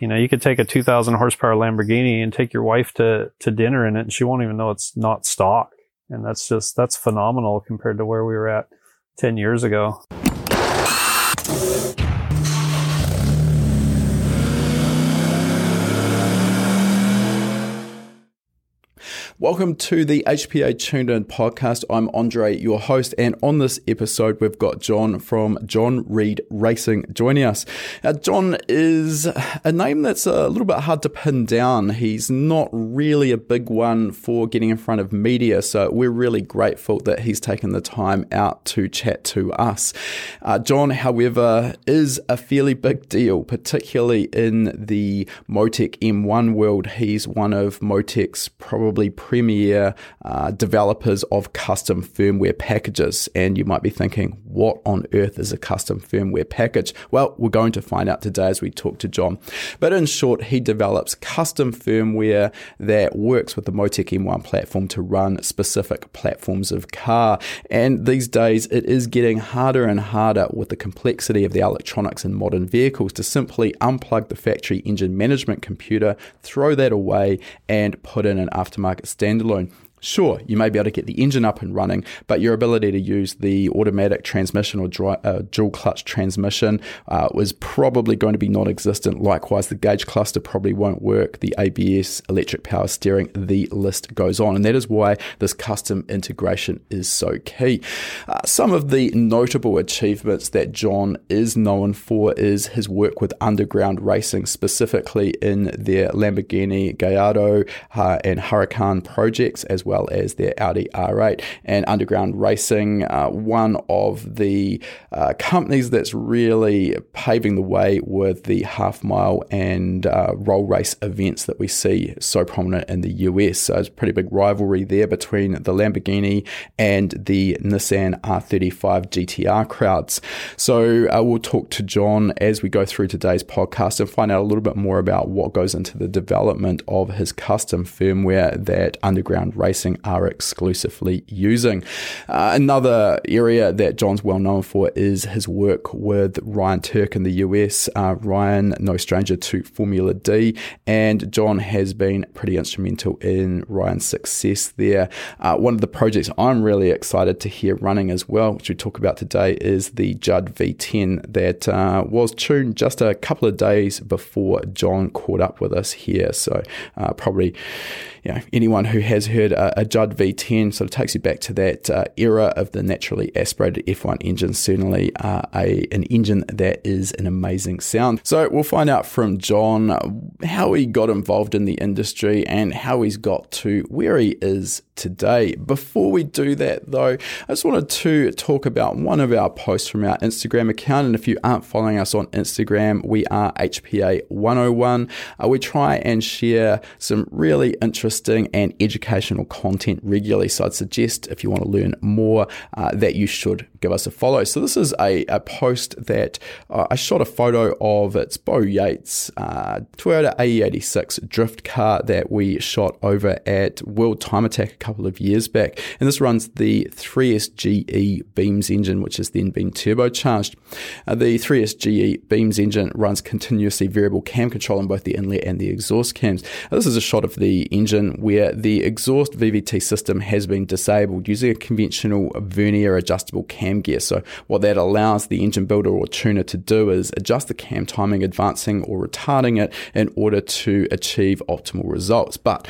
You know, you could take a 2,000 horsepower Lamborghini and take your wife to dinner in it, and she won't even know it's not stock. And that's just, that's phenomenal compared to where we were at 10 years ago. Welcome to the HPA Tuned In podcast. I'm Andre, your host, and on this episode, we've got John from John Reed Racing joining us. Now, John is a name that's a little bit hard to pin down. He's not really a big one for getting in front of media, so we're really grateful that he's taken the time out to chat to us. John, however, is a fairly big deal, particularly in the Motec M1 world. He's one of Motec's probably premier developers of custom firmware packages. And you might be thinking, what on earth is a custom firmware package? Well, we're going to find out today as we talk to John. But in short, he develops custom firmware that works with the Motec M1 platform to run specific platforms of car. And these days, it is getting harder and harder with the complexity of the electronics in modern vehicles to simply unplug the factory engine management computer, throw that away, and put in an aftermarket standalone. Sure, you may be able to get the engine up and running, but your ability to use the automatic transmission or dual clutch transmission was probably going to be non-existent. Likewise, the gauge cluster probably won't work, the ABS, electric power steering, the list goes on. And that is why this custom integration is so key. Some of the notable achievements that John is known for is his work with Underground Racing, specifically in their Lamborghini Gallardo and Huracan projects, as well as their Audi R8. And Underground Racing, one of the companies that's really paving the way with the half mile and roll race events that we see so prominent in the US. So it's a pretty big rivalry there between the Lamborghini and the Nissan R35 GTR crowds. So we'll talk to John as we go through today's podcast and find out a little bit more about what goes into the development of his custom firmware that Underground Racing are exclusively using. Another area that John's well known for is his work with Ryan Turk in the US. Ryan, no stranger to Formula D, and John has been pretty instrumental in Ryan's success there. One of the projects I'm really excited to hear running as well, which we talk about today, is the Judd V10 that was tuned just a couple of days before John caught up with us here. So probably, you know, anyone who has heard a Judd V10 sort of takes you back to that era of the naturally aspirated F1 engine, certainly an engine that is an amazing sound. So we'll find out from John how he got involved in the industry and how he's got to where he is today. Before we do that though, I just wanted to talk about one of our posts from our Instagram account, and if you aren't following us on Instagram, we are HPA101. We try and share some really interesting and educational content regularly, so I'd suggest if you want to learn more that you should give us a follow. So this is a post that I shot a photo of. It's Bo Yates' Toyota AE86 drift car that we shot over at World Time Attack a couple of years back, and this runs the 3SGE Beams engine, which has then been turbocharged. The 3SGE Beams engine runs continuously variable cam control on both the inlet and the exhaust cams. Now, this is a shot of the engine where the exhaust VVT system has been disabled using a conventional vernier adjustable cam gear. So what that allows the engine builder or tuner to do is adjust the cam timing, advancing or retarding it in order to achieve optimal results. But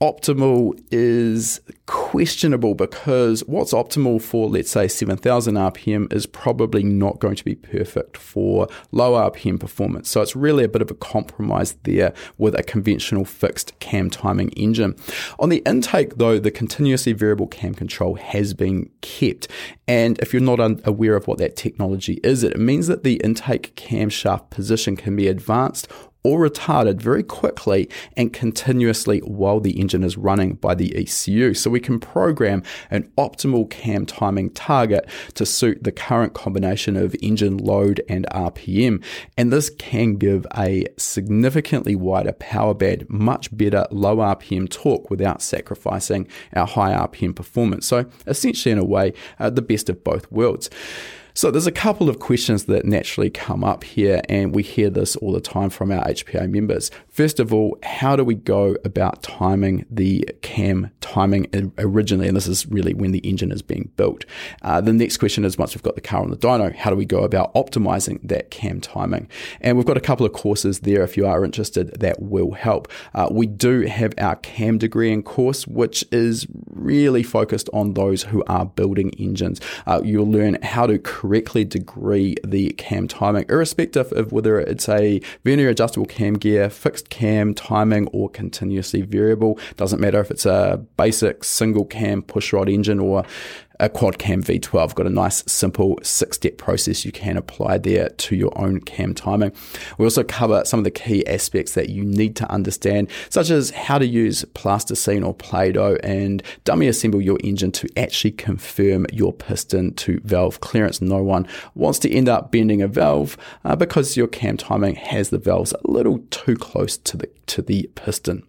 optimal is questionable, because what's optimal for, let's say, 7,000 RPM is probably not going to be perfect for low RPM performance. So it's really a bit of a compromise there with a conventional fixed cam timing engine. On the intake, though, the continuously variable cam control has been kept. And if you're not aware of what that technology is, it means that the intake camshaft position can be advanced or retarded very quickly and continuously while the engine is running by the ECU. So we can program an optimal cam timing target to suit the current combination of engine load and RPM. And this can give a significantly wider power band, much better low RPM torque without sacrificing our high RPM performance. So essentially, in a way, the best of both worlds. So there's a couple of questions that naturally come up here, and we hear this all the time from our HPA members. First of all, how do we go about timing the cam timing originally? And this is really when the engine is being built. The next question is, once we've got the car on the dyno, how do we go about optimizing that cam timing? And we've got a couple of courses there if you are interested that will help. We do have our cam degree and course, which is really focused on those who are building engines. You'll learn how to correctly degree the cam timing, irrespective of whether it's a vernier adjustable cam gear, fixed cam timing, or continuously variable. Doesn't matter if it's a basic single cam pushrod engine or a quad cam V12, got a nice simple 6-step process you can apply there to your own cam timing. We also cover some of the key aspects that you need to understand, such as how to use plasticine or Play-Doh and dummy assemble your engine to actually confirm your piston to valve clearance. No one wants to end up bending a valve because your cam timing has the valves a little too close to the piston.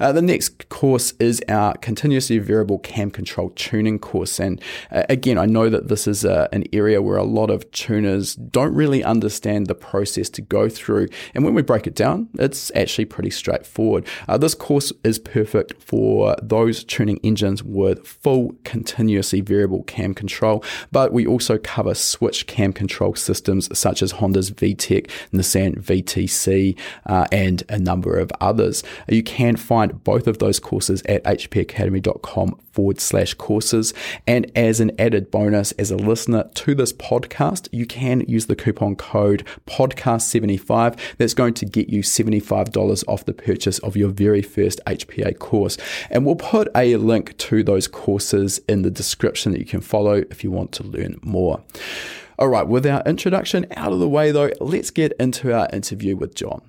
The next course is our continuously variable cam control tuning course, and again, I know that this is an area where a lot of tuners don't really understand the process to go through, and when we break it down, it's actually pretty straightforward. This course is perfect for those tuning engines with full continuously variable cam control, but we also cover switch cam control systems such as Honda's VTEC, Nissan VTC, and a number of others. You can find both of those courses at hpacademy.com/courses. And as an added bonus, as a listener to this podcast, you can use the coupon code podcast75. That's going to get you $75 off the purchase of your very first HPA course. And we'll put a link to those courses in the description that you can follow if you want to learn more. All right, with our introduction out of the way though, let's get into our interview with John.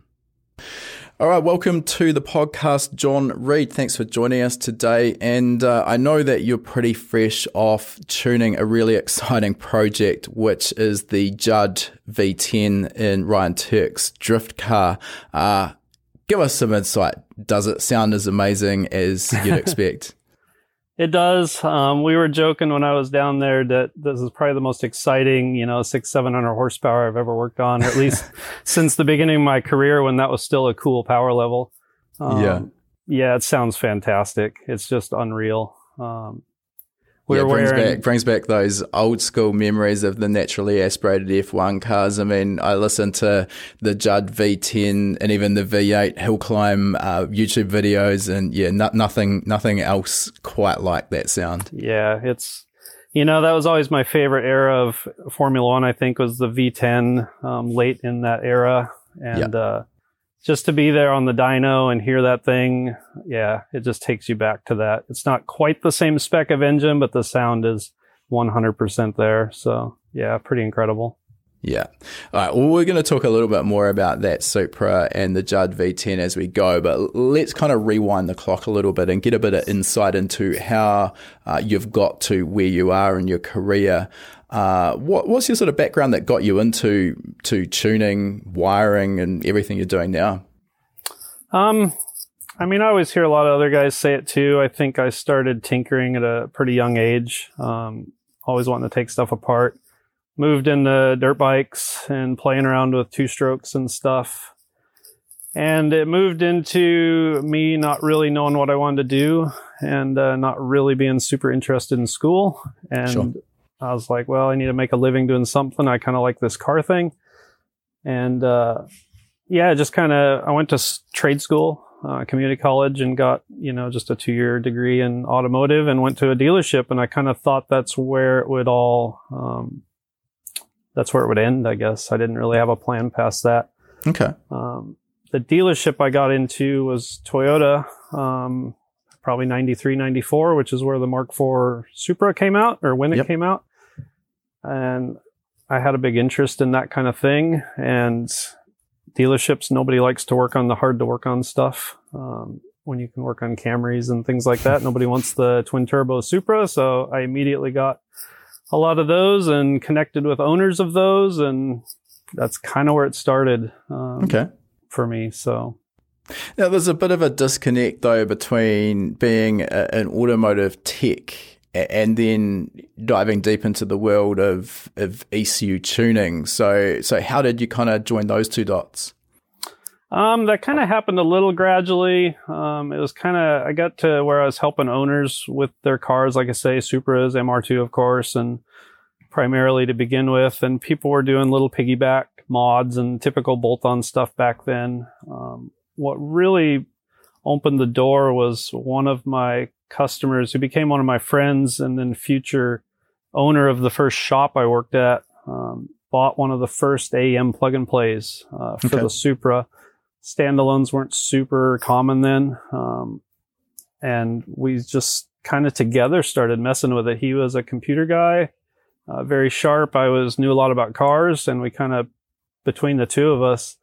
All right, welcome to the podcast, John Reed. Thanks for joining us today. And I know that you're pretty fresh off tuning a really exciting project, which is the Judd V10 in Ryan Turk's drift car. Give us some insight. Does it sound as amazing as you'd expect? It does. We were joking when I was down there that this is probably the most exciting, 600-700 horsepower I've ever worked on, at least since the beginning of my career when that was still a cool power level. Yeah, it sounds fantastic. It's just unreal. Brings back those old school memories of the naturally aspirated F1 cars. I mean, I listened to the Judd V10 and even the V8 hill climb YouTube videos, and nothing else quite like that sound. Yeah, it's that was always my favorite era of Formula One. I think was the V10 late in that era, and just to be there on the dyno and hear that thing, it just takes you back to that. It's not quite the same spec of engine, but the sound is 100% there. So, pretty incredible. Yeah. All right. Well, we're going to talk a little bit more about that Supra and the Judd V10 as we go, but let's kind of rewind the clock a little bit and get a bit of insight into how you've got to where you are in your career. What's your sort of background that got you into tuning, wiring, and everything you're doing now? I always hear a lot of other guys say it too. I think I started tinkering at a pretty young age, always wanting to take stuff apart. Moved into dirt bikes and playing around with two strokes and stuff. And it moved into me not really knowing what I wanted to do and not really being super interested in school. And sure. I was like, well, I need to make a living doing something. I kind of like this car thing. And, I went to trade school, community college, and got, just a 2-year degree in automotive and went to a dealership. And I kind of thought that's where it would all, that's where it would end, I guess. I didn't really have a plan past that. Okay. The dealership I got into was Toyota, probably 93, 94, which is where the Mark IV Supra came out, or when it came out. And I had a big interest in that kind of thing. And dealerships, nobody likes to work on the hard to work on stuff. When you can work on Camrys and things like that, nobody wants the twin turbo Supra. So I immediately got a lot of those and connected with owners of those. And that's kind of where it started for me. So. Now, there's a bit of a disconnect, though, between being an automotive tech and then diving deep into the world of ECU tuning. So how did you kind of join those two dots? That kind of happened a little gradually. It was kind of, I got to where I was helping owners with their cars, like I say, Supras, MR2, of course, and primarily to begin with. And people were doing little piggyback mods and typical bolt-on stuff back then. What really opened the door was one of my customers who became one of my friends and then future owner of the first shop I worked at, bought one of the first AEM plug-and-plays for the Supra. Standalones weren't super common then. And we just kind of together started messing with it. He was a computer guy, very sharp. I knew a lot about cars, and we kind of, between the two of us,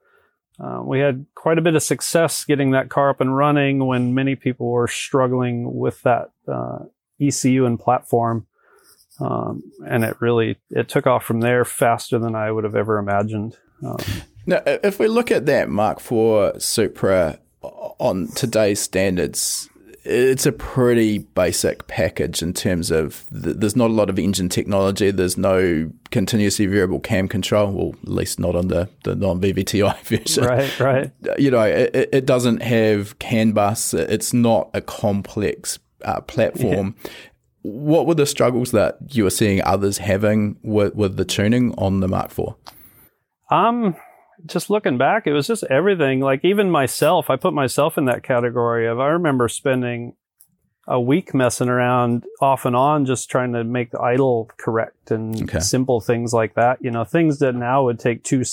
we had quite a bit of success getting that car up and running when many people were struggling with that ECU and platform. And it took off from there faster than I would have ever imagined. Now, if we look at that Mark IV Supra on today's standards, it's a pretty basic package in terms of there's not a lot of engine technology. There's no continuously variable cam control, well, at least not on the non-VVTi version. Right. You know, it doesn't have CAN bus. It's not a complex platform. Yeah. What were the struggles that you were seeing others having with the tuning on the Mark IV? Just looking back, it was just everything. Like even myself, I put myself in that category of, I remember spending a week messing around off and on, just trying to make the idle correct and simple things like that. You know, things that now would take two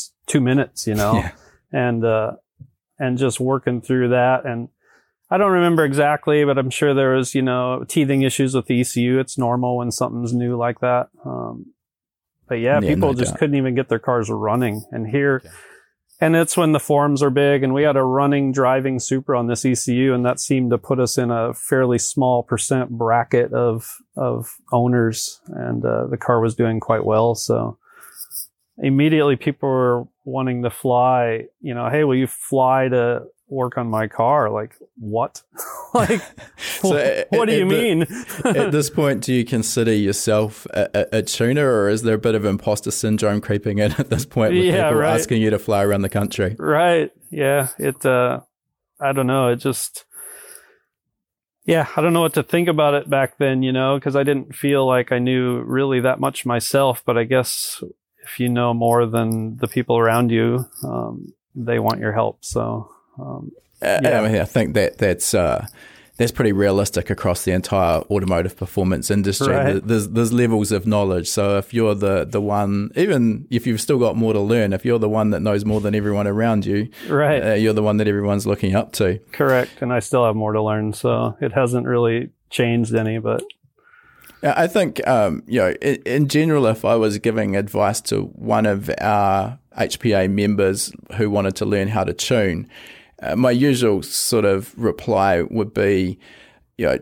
minutes, you know, and just working through that. And I don't remember exactly, but I'm sure there was, you know, teething issues with the ECU. It's normal when something's new like that. But people just couldn't even get their cars running. And and it's when the forums are big, and we had a running, driving Supra on this ECU, and that seemed to put us in a fairly small percent bracket of owners, and the car was doing quite well. So immediately people were wanting to fly, you know, hey, will you fly to work on my car? Like, what? Like, what do you mean? At this point, do you consider yourself a tuner, or is there a bit of imposter syndrome creeping in at this point with people asking you to fly around the country? Right. Yeah. I don't know. It just, I don't know what to think about it back then, you know, because I didn't feel like I knew really that much myself. But I guess if you know more than the people around you, they want your help. So. I think that's pretty realistic across the entire automotive performance industry. Right. There's levels of knowledge. So if you're the one, even if you've still got more to learn, if you're the one that knows more than everyone around you, you're the one that everyone's looking up to. Correct. And I still have more to learn. So it hasn't really changed any, but. I think, in general, if I was giving advice to one of our HPA members who wanted to learn how to tune, my usual sort of reply would be, you know,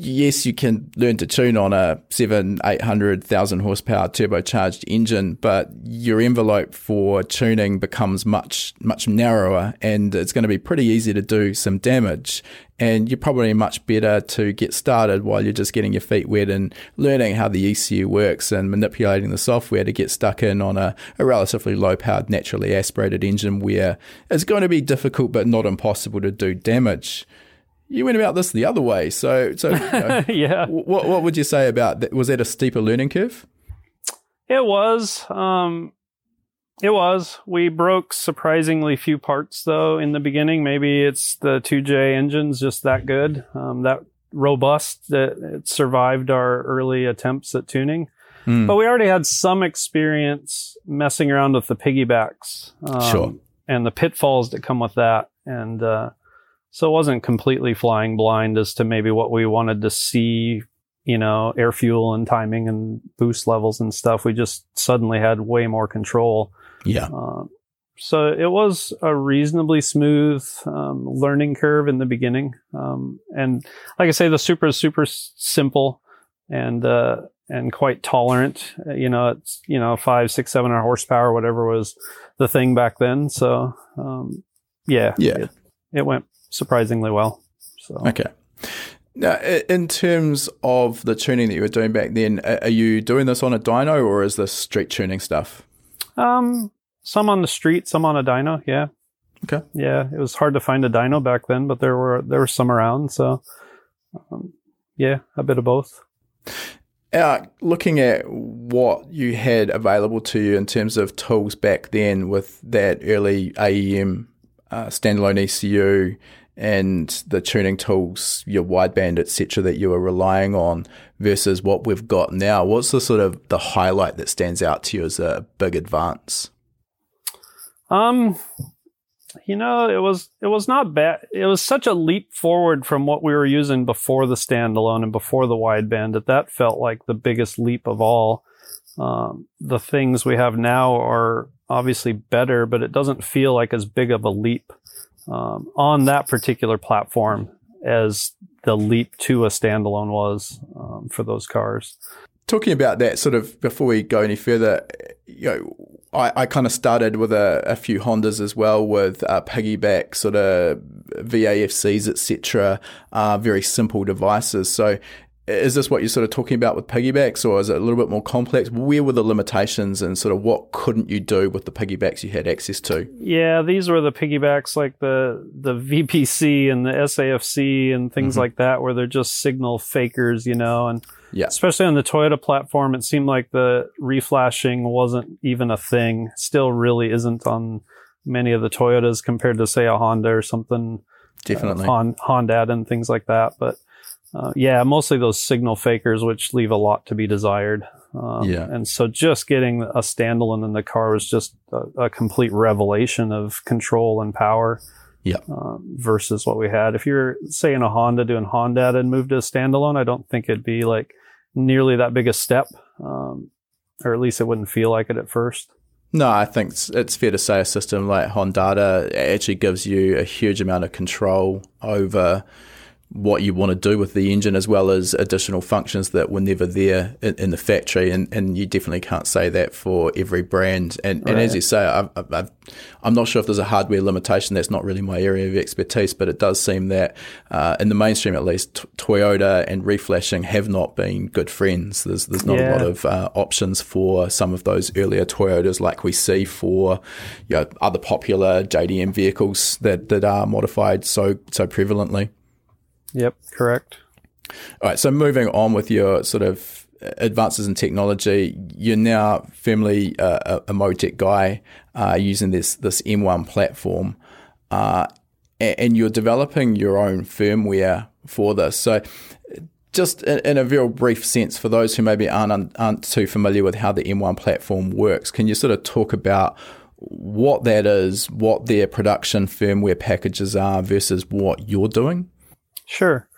yes, you can learn to tune on a 700-800,000 horsepower turbocharged engine, but your envelope for tuning becomes much, much narrower, and it's going to be pretty easy to do some damage. And you're probably much better to get started while you're just getting your feet wet and learning how the ECU works and manipulating the software to get stuck in on a relatively low-powered, naturally aspirated engine where it's going to be difficult but not impossible to do damage. You went about this the other way, so you know, What would you say about that? Was that a steeper learning curve? It was. We broke surprisingly few parts though in the beginning. Maybe it's the 2J engine's just that good, that robust that it survived our early attempts at tuning. But we already had some experience messing around with the piggybacks, and the pitfalls that come with that, and. So it wasn't completely flying blind as to maybe what we wanted to see, you know, air fuel and timing and boost levels and stuff. We just suddenly had way more control. Yeah. So it was a reasonably smooth learning curve in the beginning. And like I say, the Supra is super simple and quite tolerant. You know, it's, you know, 500, 600, 700 horsepower, whatever was the thing back then. So, it went surprisingly well. So. Okay. Now, in terms of the tuning that you were doing back then, are you doing this on a dyno or is this street tuning stuff? Some on the street, some on a dyno, yeah. Okay. Yeah, it was hard to find a dyno back then, but there were some around, so yeah, a bit of both. Looking at what you had available to you in terms of tools back then with that early AEM standalone ECU and the tuning tools, your wideband, etc., that you were relying on versus what we've got now, what's the sort of the highlight that stands out to you as a big advance? You know, it was not bad. It was such a leap forward from what we were using before the standalone and before the wideband that felt like the biggest leap of all. The things we have now are obviously better, but it doesn't feel like as big of a leap on that particular platform as the leap to a standalone was for those cars. Talking about that, sort of before we go any further, you know, I kind of started with a few Hondas as well with piggyback sort of VAFCs, etc., very simple devices. So is this what you're sort of talking about with piggybacks, or is it a little bit more complex? Where were the limitations and sort of what couldn't you do with the piggybacks you had access to? Yeah, these were the piggybacks like the VPC and the SAFC and things like that, where they're just signal fakers, you know, and yeah. Especially on the Toyota platform, it seemed like the reflashing wasn't even a thing. Still really isn't on many of the Toyotas compared to, say, a Honda or something. Definitely. Hondata and things like that. But, yeah, mostly those signal fakers, which leave a lot to be desired. And so just getting a standalone in the car was just a complete revelation of control and power. Yeah. Versus what we had. If you're, say, in a Honda doing Honda and moved to a standalone, I don't think it'd be like nearly that big a step, or at least it wouldn't feel like it at first. No, I think it's fair to say a system like Hondata actually gives you a huge amount of control over what you want to do with the engine, as well as additional functions that were never there in the factory. And you definitely can't say that for every brand. And as you say, I'm not sure if there's a hardware limitation. That's not really my area of expertise, but it does seem that in the mainstream, at least, Toyota and reflashing have not been good friends. There's not a lot of options for some of those earlier Toyotas like we see for, you know, other popular JDM vehicles that are modified so prevalently. Yep, correct. All right, so moving on with your sort of advances in technology, you're now firmly a Motec guy using this M1 platform, and you're developing your own firmware for this. So just in a very brief sense, for those who maybe aren't too familiar with how the M1 platform works, can you sort of talk about what that is, what their production firmware packages are versus what you're doing? Sure.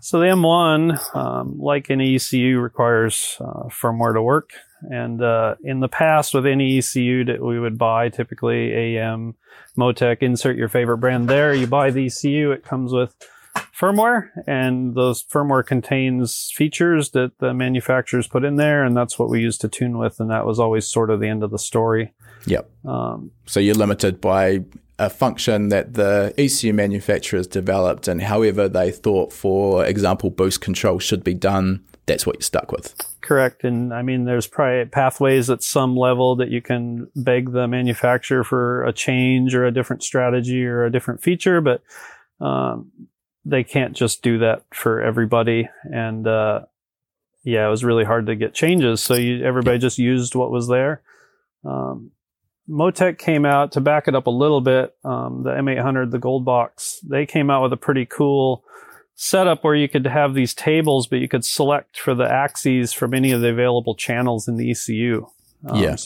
So the M1, like any ECU, requires firmware to work. And in the past, with any ECU that we would buy, typically AEM, Motec, insert your favorite brand there, you buy the ECU, it comes with firmware, and those firmware contains features that the manufacturers put in there, and that's what we used to tune with, and that was always sort of the end of the story. Yep. So you're limited by a function that the ECU manufacturers developed, and however they thought, for example, boost control should be done, that's what you're stuck with. Correct. And I mean, there's probably pathways at some level that you can beg the manufacturer for a change or a different strategy or a different feature, but they can't just do that for everybody. And it was really hard to get changes. So everybody just used what was there. Motec came out, to back it up a little bit, the M800, the gold box, they came out with a pretty cool setup where you could have these tables, but you could select for the axes from any of the available channels in the ECU.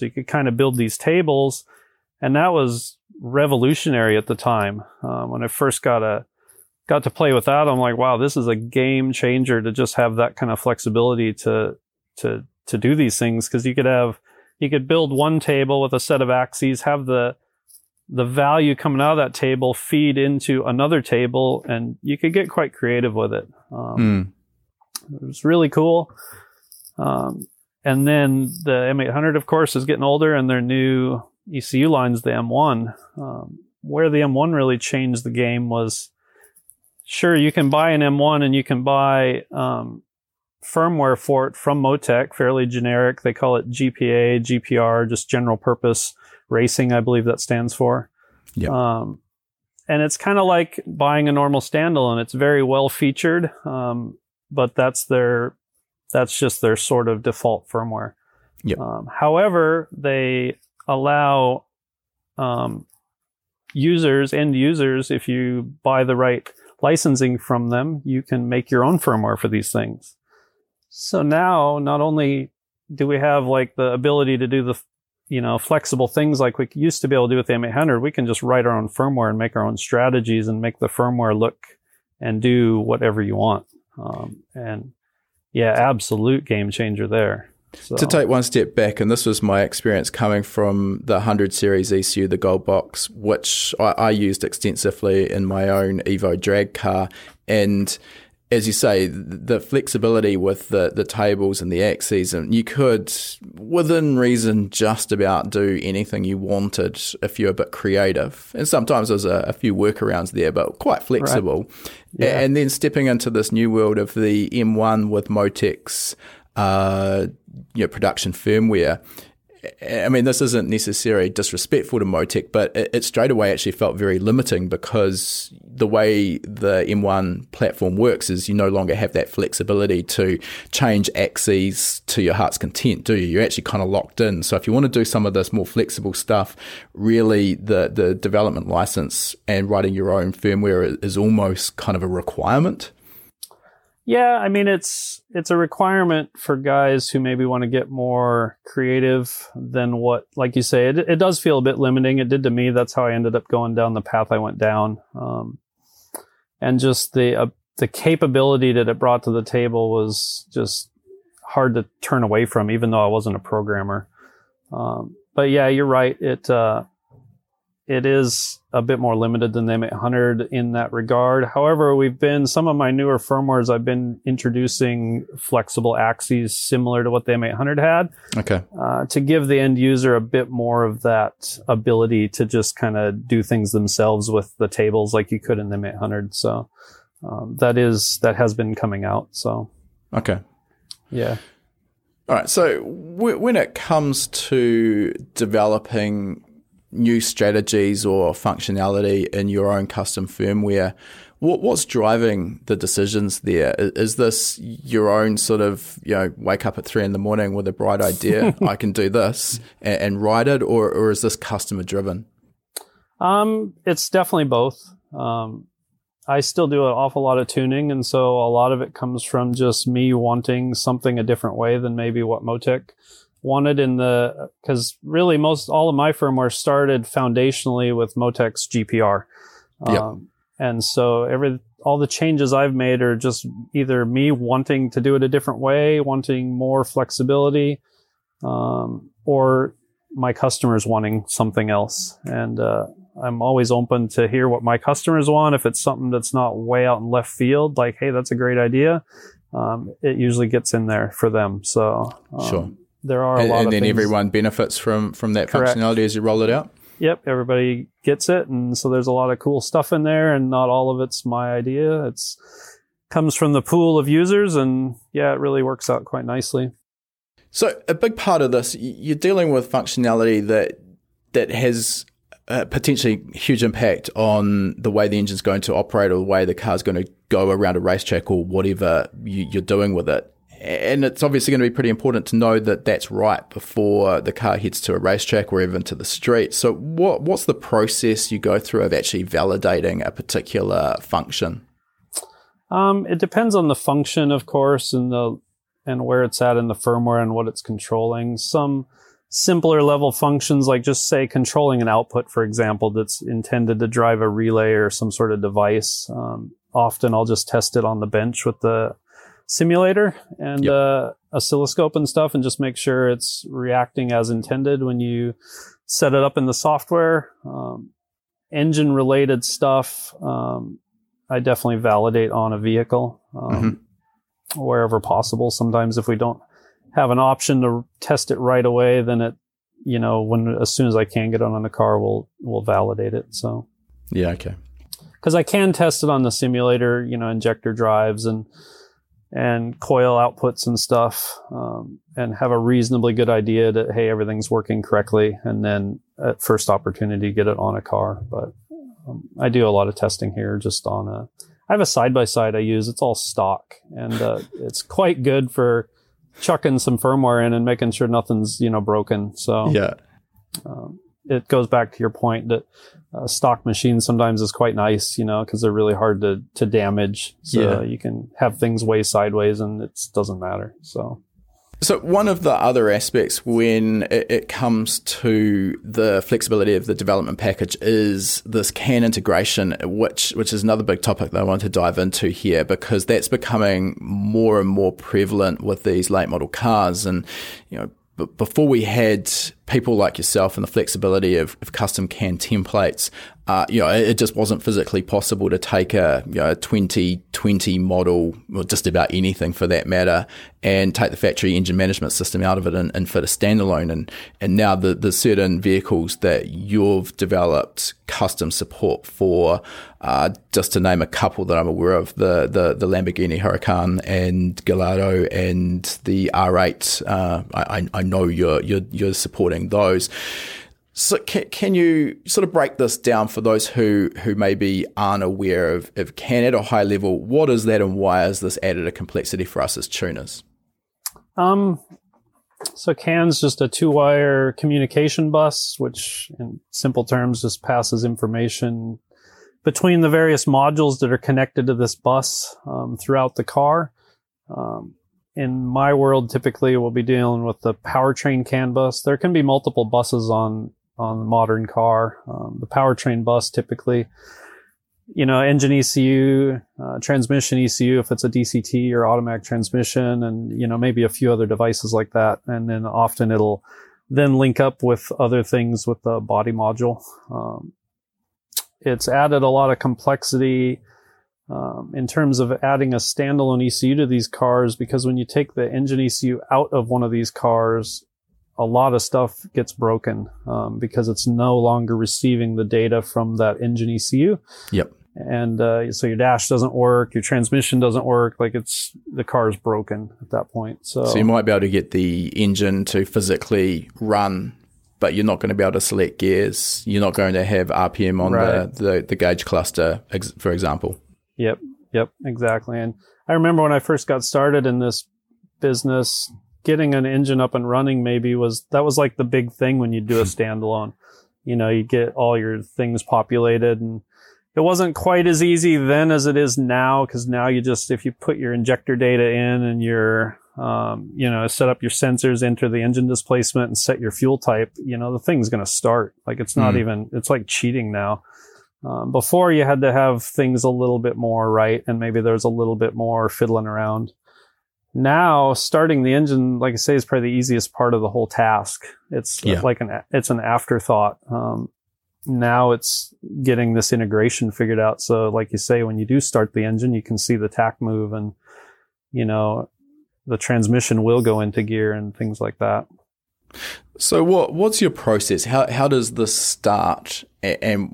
So you could kind of build these tables, and that was revolutionary at the time. When I first got to play with that, I'm like, wow, this is a game changer to just have that kind of flexibility to do these things, because you could build one table with a set of axes, have the value coming out of that table feed into another table, and you could get quite creative with it. It was really cool. And then the M800, of course, is getting older, and their new ECU line's the M1. Where the M1 really changed the game was Sure, you can buy an M1 and you can buy firmware for it from Motec, fairly generic. They call it GPA, GPR, just general purpose racing, I believe that stands for. Yeah. And it's kind of like buying a normal standalone. It's very well featured, but that's just their sort of default firmware. Yep. However, they allow end users, if you buy the right licensing from them, you can make your own firmware for these things. So now, not only do we have like the ability to do the flexible things like we used to be able to do with the M800, we can just write our own firmware and make our own strategies and make the firmware look and do whatever you want. And yeah, absolute game changer there. So, to take one step back, and this was my experience coming from the 100 Series ECU, the gold box, which I used extensively in my own Evo drag car. And as you say, the flexibility with the tables and the axes, and you could, within reason, just about do anything you wanted if you're a bit creative. And sometimes there's a few workarounds there, but quite flexible. Right. Yeah. And then stepping into this new world of the M1 with Motec's production firmware. I mean, this isn't necessarily disrespectful to Motec, but it straight away actually felt very limiting, because the way the M1 platform works is you no longer have that flexibility to change axes to your heart's content, do you? You're actually kind of locked in. So if you want to do some of this more flexible stuff, really the development license and writing your own firmware is almost kind of a requirement. Yeah, I mean, it's a requirement for guys who maybe want to get more creative than what, like you say, it does feel a bit limiting. It did to me. That's how I ended up going down the path I went down. And just the capability that it brought to the table was just hard to turn away from, even though I wasn't a programmer. But yeah, you're right. It is a bit more limited than the M800 in that regard. However, some of my newer firmwares, I've been introducing flexible axes similar to what the M800 had. Okay. To give the end user a bit more of that ability to just kind of do things themselves with the tables like you could in the M800. So that has been coming out. So. Okay. Yeah. All right. So when it comes to developing new strategies or functionality in your own custom firmware, what's driving the decisions there? Is this your own sort of, wake up at 3 a.m. with a bright idea, I can do this and write it, or is this customer driven? It's definitely both. I still do an awful lot of tuning, and so a lot of it comes from just me wanting something a different way than maybe what Motec wanted, because really most all of my firmware started foundationally with Motec's GPR. And so all the changes I've made are just either me wanting to do it a different way, wanting more flexibility, or my customers wanting something else. And I'm always open to hear what my customers want. If it's something that's not way out in left field, like, hey, that's a great idea, it usually gets in there for them. So sure. There are a lot of things. And then everyone benefits from that functionality as you roll it out? Yep, everybody gets it. And so there's a lot of cool stuff in there, and not all of it's my idea. It comes from the pool of users, and yeah, it really works out quite nicely. So a big part of this, you're dealing with functionality that has potentially huge impact on the way the engine's going to operate, or the way the car's going to go around a racetrack, or whatever you're doing with it. And it's obviously going to be pretty important to know that that's right before the car heads to a racetrack or even to the street. So what's the process you go through of actually validating a particular function? It depends on the function, of course, and where it's at in the firmware and what it's controlling. Some simpler level functions, like just say controlling an output, for example, that's intended to drive a relay or some sort of device. Often I'll just test it on the bench with the simulator and oscilloscope and stuff, and just make sure it's reacting as intended when you set it up in the software. Engine related stuff, I definitely validate on a vehicle wherever possible. Sometimes if we don't have an option to test it right away, then it, as soon as I can get it on the car, we'll validate it. So yeah, okay. because I can test it on the simulator, you know, injector drives and coil outputs and stuff, and have a reasonably good idea that, hey, everything's working correctly. And then at first opportunity, get it on a car. But I do a lot of testing here just on a, I have a side-by-side I use. It's all stock, and it's quite good for chucking some firmware in and making sure nothing's, you know, broken. So yeah, it goes back to your point that stock machine sometimes is quite nice, you know, because they're really hard to damage. So yeah, you can have things way sideways and it doesn't matter. So one of the other aspects when it comes to the flexibility of the development package is this CAN integration, which is another big topic that I want to dive into here, because that's becoming more and more prevalent with these late model cars. And, you know, before we had people like yourself and the flexibility of custom CAN templates, you know, it just wasn't physically possible to take a, you know, a 2020 model, or just about anything for that matter, and take the factory engine management system out of it and fit a standalone. And now the certain vehicles that you've developed custom support for, just to name a couple that I'm aware of, the Lamborghini Huracan and Gallardo and the R8. I know you're supporting those. So can you sort of break this down for those who maybe aren't aware of CAN at a high level? What is that, and why is this added a complexity for us as tuners? So CAN's just a two-wire communication bus, which in simple terms just passes information between the various modules that are connected to this bus throughout the car. In my world, typically we'll be dealing with the powertrain CAN bus. There can be multiple buses on the modern car. The powertrain bus typically, you know, engine ECU, transmission ECU, if it's a DCT or automatic transmission, and, you know, maybe a few other devices like that. And then often it'll then link up with other things with the body module. It's added a lot of complexity in terms of adding a standalone ECU to these cars, because when you take the engine ECU out of one of these cars, a lot of stuff gets broken because it's no longer receiving the data from that engine ECU. Yep. And so your dash doesn't work, your transmission doesn't work, like the car's broken at that point. So you might be able to get the engine to physically run, but you're not going to be able to select gears. You're not going to have RPM on the gauge cluster, for example. Yep, exactly. And I remember when I first got started in this business, getting an engine up and running was like the big thing when you do a standalone. You know, you get all your things populated, and it wasn't quite as easy then as it is now, because now you just, if you put your injector data in and your, you know, set up your sensors, enter the engine displacement and set your fuel type, you know, the thing's going to start. Like it's not even, it's like cheating now. Before you had to have things a little bit more right, and maybe there's a little bit more fiddling around. Now, starting the engine, like I say, is probably the easiest part of the whole task. It's like it's an afterthought. Now it's getting this integration figured out. So like you say, when you do start the engine, you can see the tack move, and, you know, the transmission will go into gear and things like that. So what's your process? How does this start, and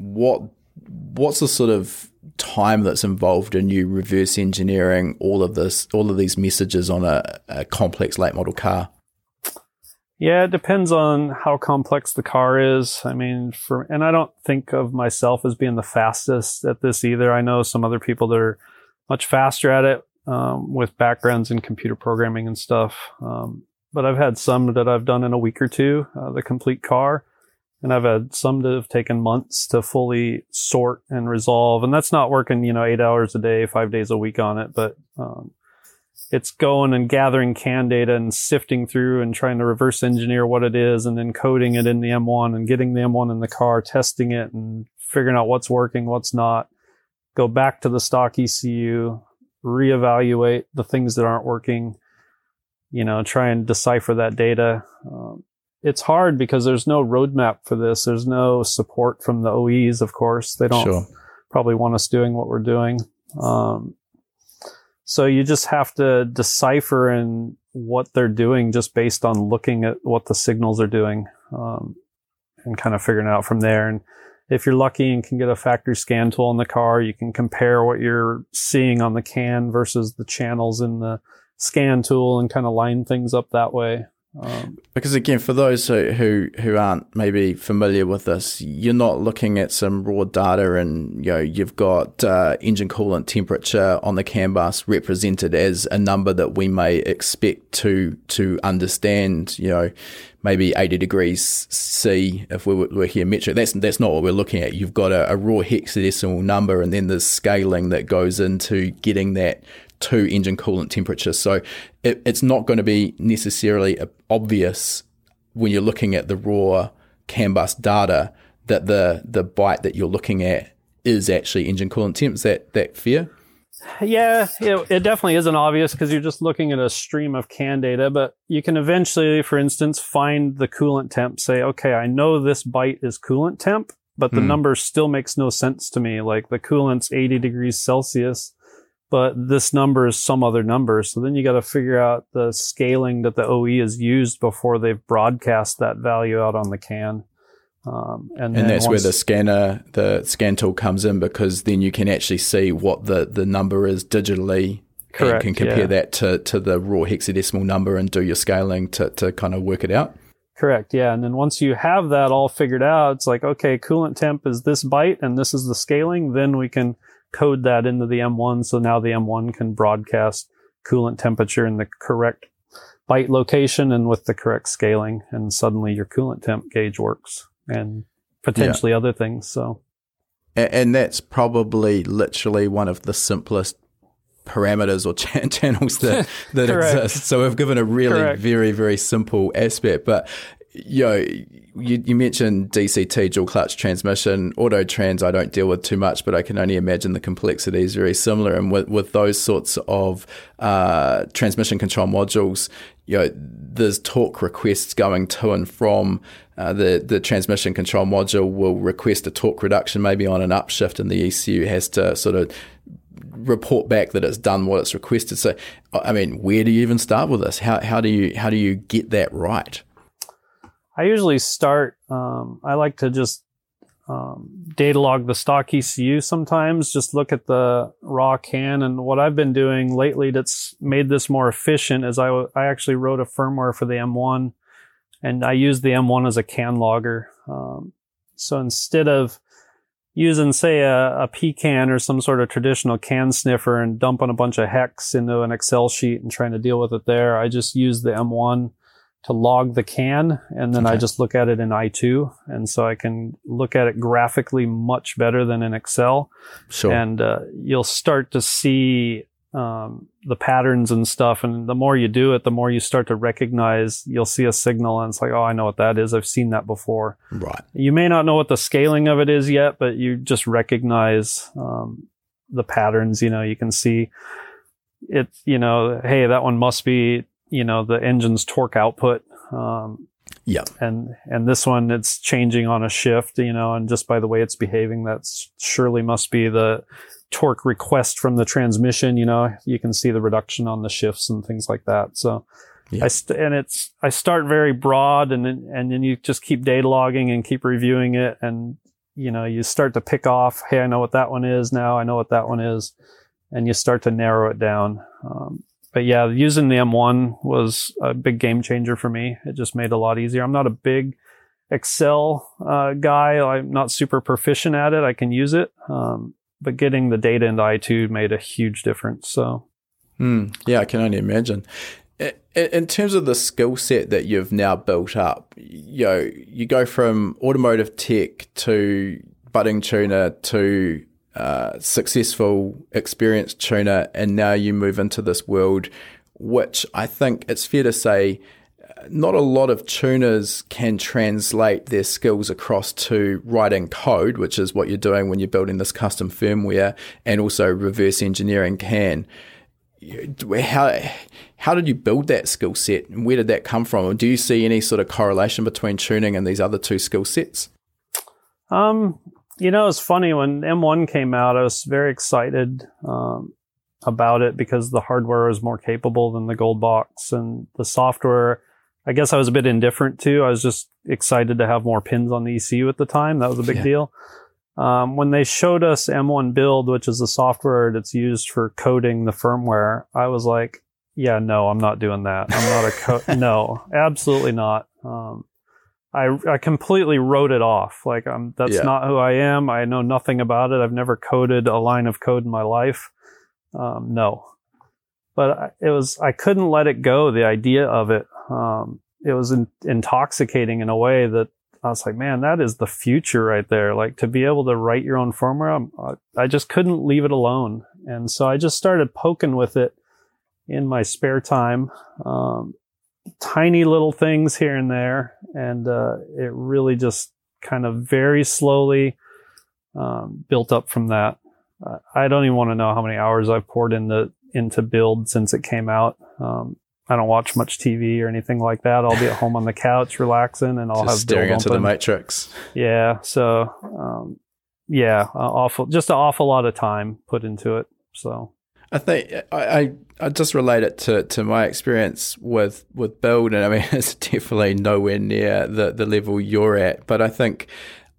what's the sort of time that's involved in you reverse engineering all of these messages on a complex late model car? Yeah, it depends on how complex the car is. I mean, and I don't think of myself as being the fastest at this either. I know some other people that are much faster at it, with backgrounds in computer programming and stuff. But I've had some that I've done in a week or two, the complete car. And I've had some that have taken months to fully sort and resolve. And that's not working, you know, 8 hours a day, 5 days a week on it. But it's going and gathering CAN data and sifting through and trying to reverse engineer what it is, and then coding it in the M1 and getting the M1 in the car, testing it and figuring out what's working, what's not. Go back to the stock ECU, reevaluate the things that aren't working, you know, try and decipher that data. It's hard because there's no roadmap for this. There's no support from the OEs, of course. They don't probably want us doing what we're doing. So you just have to decipher in what they're doing just based on looking at what the signals are doing, and kind of figuring it out from there. And If you're lucky and can get a factory scan tool in the car, you can compare what you're seeing on the CAN versus the channels in the scan tool and kind of line things up that way. Because again, for those who aren't maybe familiar with this, you're not looking at some raw data and, you know, you've got engine coolant temperature on the CAN bus represented as a number that we may expect to understand, you know, maybe 80 degrees C if we're here metric. That's not what we're looking at. You've got a raw hexadecimal number, and then there's scaling that goes into getting that to engine coolant temperature. So it's not going to be necessarily obvious when you're looking at the raw CAN bus data that the byte that you're looking at is actually engine coolant temp. Is that fair? Yeah, it definitely isn't obvious because you're just looking at a stream of CAN data, but you can eventually, for instance, find the coolant temp, say, okay, I know this byte is coolant temp, but the number still makes no sense to me. Like the coolant's 80 degrees Celsius, but this number is some other number. So then you got to figure out the scaling that the OE has used before they've broadcast that value out on the CAN. And that's where the scan tool comes in, because then you can actually see what the number is digitally. Correct, and can compare that to the raw hexadecimal number and do your scaling to kind of work it out. Correct, yeah. And then once you have that all figured out, it's like, okay, coolant temp is this byte and this is the scaling, then we can code that into the M1. So now the M1 can broadcast coolant temperature in the correct byte location and with the correct scaling. And suddenly your coolant temp gauge works and potentially other things. So, and that's probably literally one of the simplest parameters or channels that exist. So we've given a really very, very simple aspect, but you mentioned DCT, dual clutch transmission, auto trans I don't deal with too much, but I can only imagine the complexity is very similar. And with those sorts of transmission control modules, you know, there's torque requests going to and from. The transmission control module will request a torque reduction maybe on an upshift, and the ECU has to sort of report back that it's done what it's requested. So, I mean, where do you even start with this? How do you get that right? I usually start, I like to just data log the stock ECU sometimes, just look at the raw CAN. And what I've been doing lately that's made this more efficient is I actually wrote a firmware for the M1, and I used the M1 as a CAN logger. So instead of using, say, a PCAN or some sort of traditional CAN sniffer and dumping a bunch of hex into an Excel sheet and trying to deal with it there, I just used the M1 to log the CAN, and then I just look at it in I2, and so I can look at it graphically much better than in Excel. Sure. And you'll start to see the patterns and stuff, and the more you do it, the more you start to recognize. You'll see a signal, and it's like, oh, I know what that is. I've seen that before. Right. You may not know what the scaling of it is yet, but you just recognize the patterns. You know, you can see it, you know, hey, that one must be, you know, the engine's torque output. And this one, it's changing on a shift, you know, and just by the way it's behaving, that's surely must be the torque request from the transmission. You know, you can see the reduction on the shifts and things like that. So I start very broad, and then you just keep data logging and keep reviewing it. And, you know, you start to pick off, hey, I know what that one is now. I know what that one is. And you start to narrow it down. But yeah, using the M1 was a big game changer for me. It just made it a lot easier. I'm not a big Excel guy. I'm not super proficient at it. I can use it. But getting the data into I2 made a huge difference. So, yeah, I can only imagine. In terms of the skill set that you've now built up, you know, you go from automotive tech to budding tuner to successful, experienced tuner, and now you move into this world, which I think it's fair to say not a lot of tuners can translate their skills across to writing code, which is what you're doing when you're building this custom firmware, and also reverse engineering CAN. How did you build that skill set, and where did that come from? Or do you see any sort of correlation between tuning and these other two skill sets? You know, it's funny, when M1 came out, I was very excited about it because the hardware was more capable than the gold box, and the software, I I guess I was a bit indifferent too. I was just excited to have more pins on the ECU at the time. That was a big deal. When they showed us M1 Build, which is the software that's used for coding the firmware, I was like, yeah, no, I'm not doing that. No, absolutely not. I completely wrote it off. Like, that's not who I am. I know nothing about it. I've never coded a line of code in my life. No. But I couldn't let it go, the idea of it. It was intoxicating in a way that I was like, man, that is the future right there. Like, to be able to write your own firmware, I just couldn't leave it alone. And so I just started poking with it in my spare time. Tiny little things here and there. And it really just kind of very slowly built up from that. I don't even want to know how many hours I've poured into Build since it came out. I don't watch much TV or anything like that. I'll be at home on the couch relaxing, and I'll just have staring into the matrix. Yeah. So, an awful lot of time put into it. So I think I just relate it to my experience with Build, and I mean, it's definitely nowhere near the level you're at, but I think,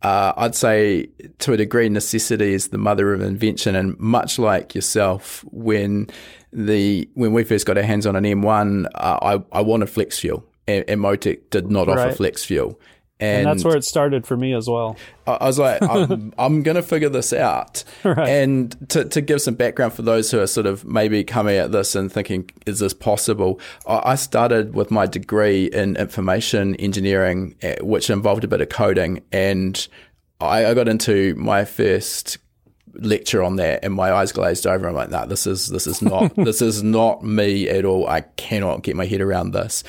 I'd say to a degree, necessity is the mother of invention. And much like yourself, when we first got our hands on an M1, I wanted flex fuel, and Motec did not offer flex fuel. And that's where it started for me as well. I was like, I'm going to figure this out. Right. And to give some background for those who are sort of maybe coming at this and thinking, is this possible? I started with my degree in information engineering, which involved a bit of coding. And I got into my first lecture on that, and my eyes glazed over. I'm like, nah, this is not me at all. I cannot get my head around this.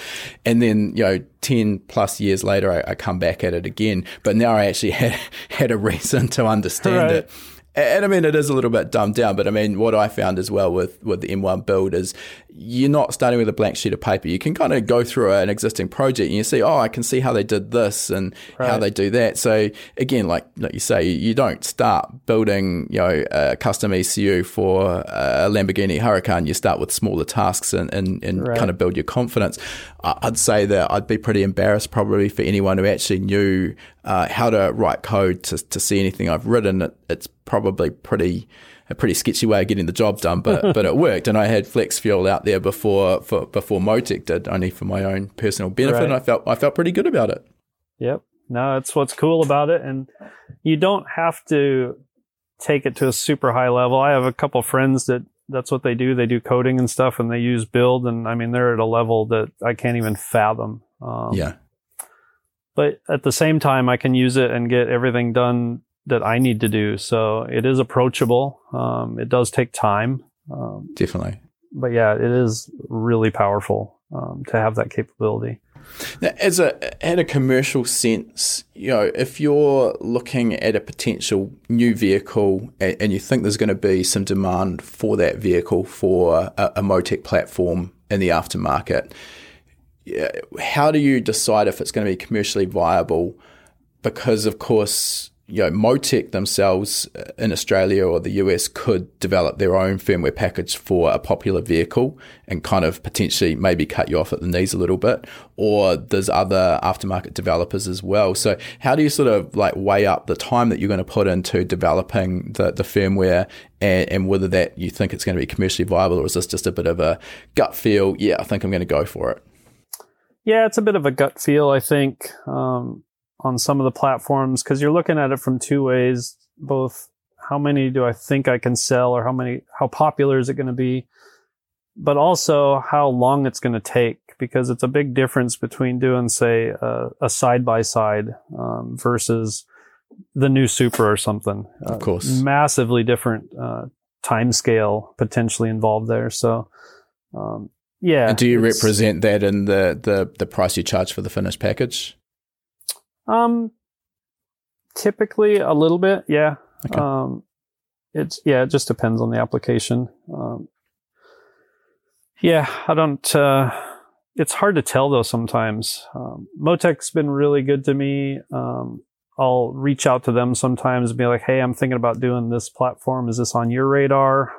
And then, 10 plus years later, I come back at it again, but now I actually had a reason to understand it. And I mean, it is a little bit dumbed down, but I mean, what I found as well with the M1 Build is you're not starting with a blank sheet of paper. You can kind of go through an existing project and you see, I can see how they did this and how they do that. So again, like you say, you don't start building, a custom ECU for a Lamborghini Huracan. You start with smaller tasks and kind of build your confidence. I'd say that I'd be pretty embarrassed probably for anyone who actually knew how to write code to see anything I've written. It's probably a pretty sketchy way of getting the job done, but it worked. And I had flex fuel out there before Motec did, only for my own personal benefit. And I felt pretty good about it. Yep. No, that's what's cool about it. And you don't have to take it to a super high level. I have a couple of friends that's what they do. They do coding and stuff, and they use Build. And I mean, they're at a level that I can't even fathom. But at the same time, I can use it and get everything done that I need to do. So it is approachable. It does take time. Definitely. But yeah, it is really powerful to have that capability. Now, in a commercial sense, if you're looking at a potential new vehicle and you think there's going to be some demand for that vehicle for a Motec platform in the aftermarket, how do you decide if it's going to be commercially viable? Because, of course, Motec themselves in Australia or the US could develop their own firmware package for a popular vehicle and kind of potentially maybe cut you off at the knees a little bit, or there's other aftermarket developers as well. So how do you sort of like weigh up the time that you're going to put into developing the firmware and whether that you think it's going to be commercially viable, or is this just a bit of a gut feel? Yeah, I think I'm going to go for it. Yeah, it's a bit of a gut feel, I think, on some of the platforms, because you're looking at it from two ways, both how many do I think I can sell, or how popular is it going to be, but also how long it's going to take, because it's a big difference between doing, say, a side-by-side versus the new Supra or something. Of course. Massively different time scale potentially involved there. So, yeah. And do you represent that in the price you charge for the finished package? Typically a little bit, yeah. Okay. It just depends on the application. I don't. It's hard to tell though sometimes. Motec's been really good to me. I'll reach out to them sometimes and be like, "Hey, I'm thinking about doing this platform. Is this on your radar?"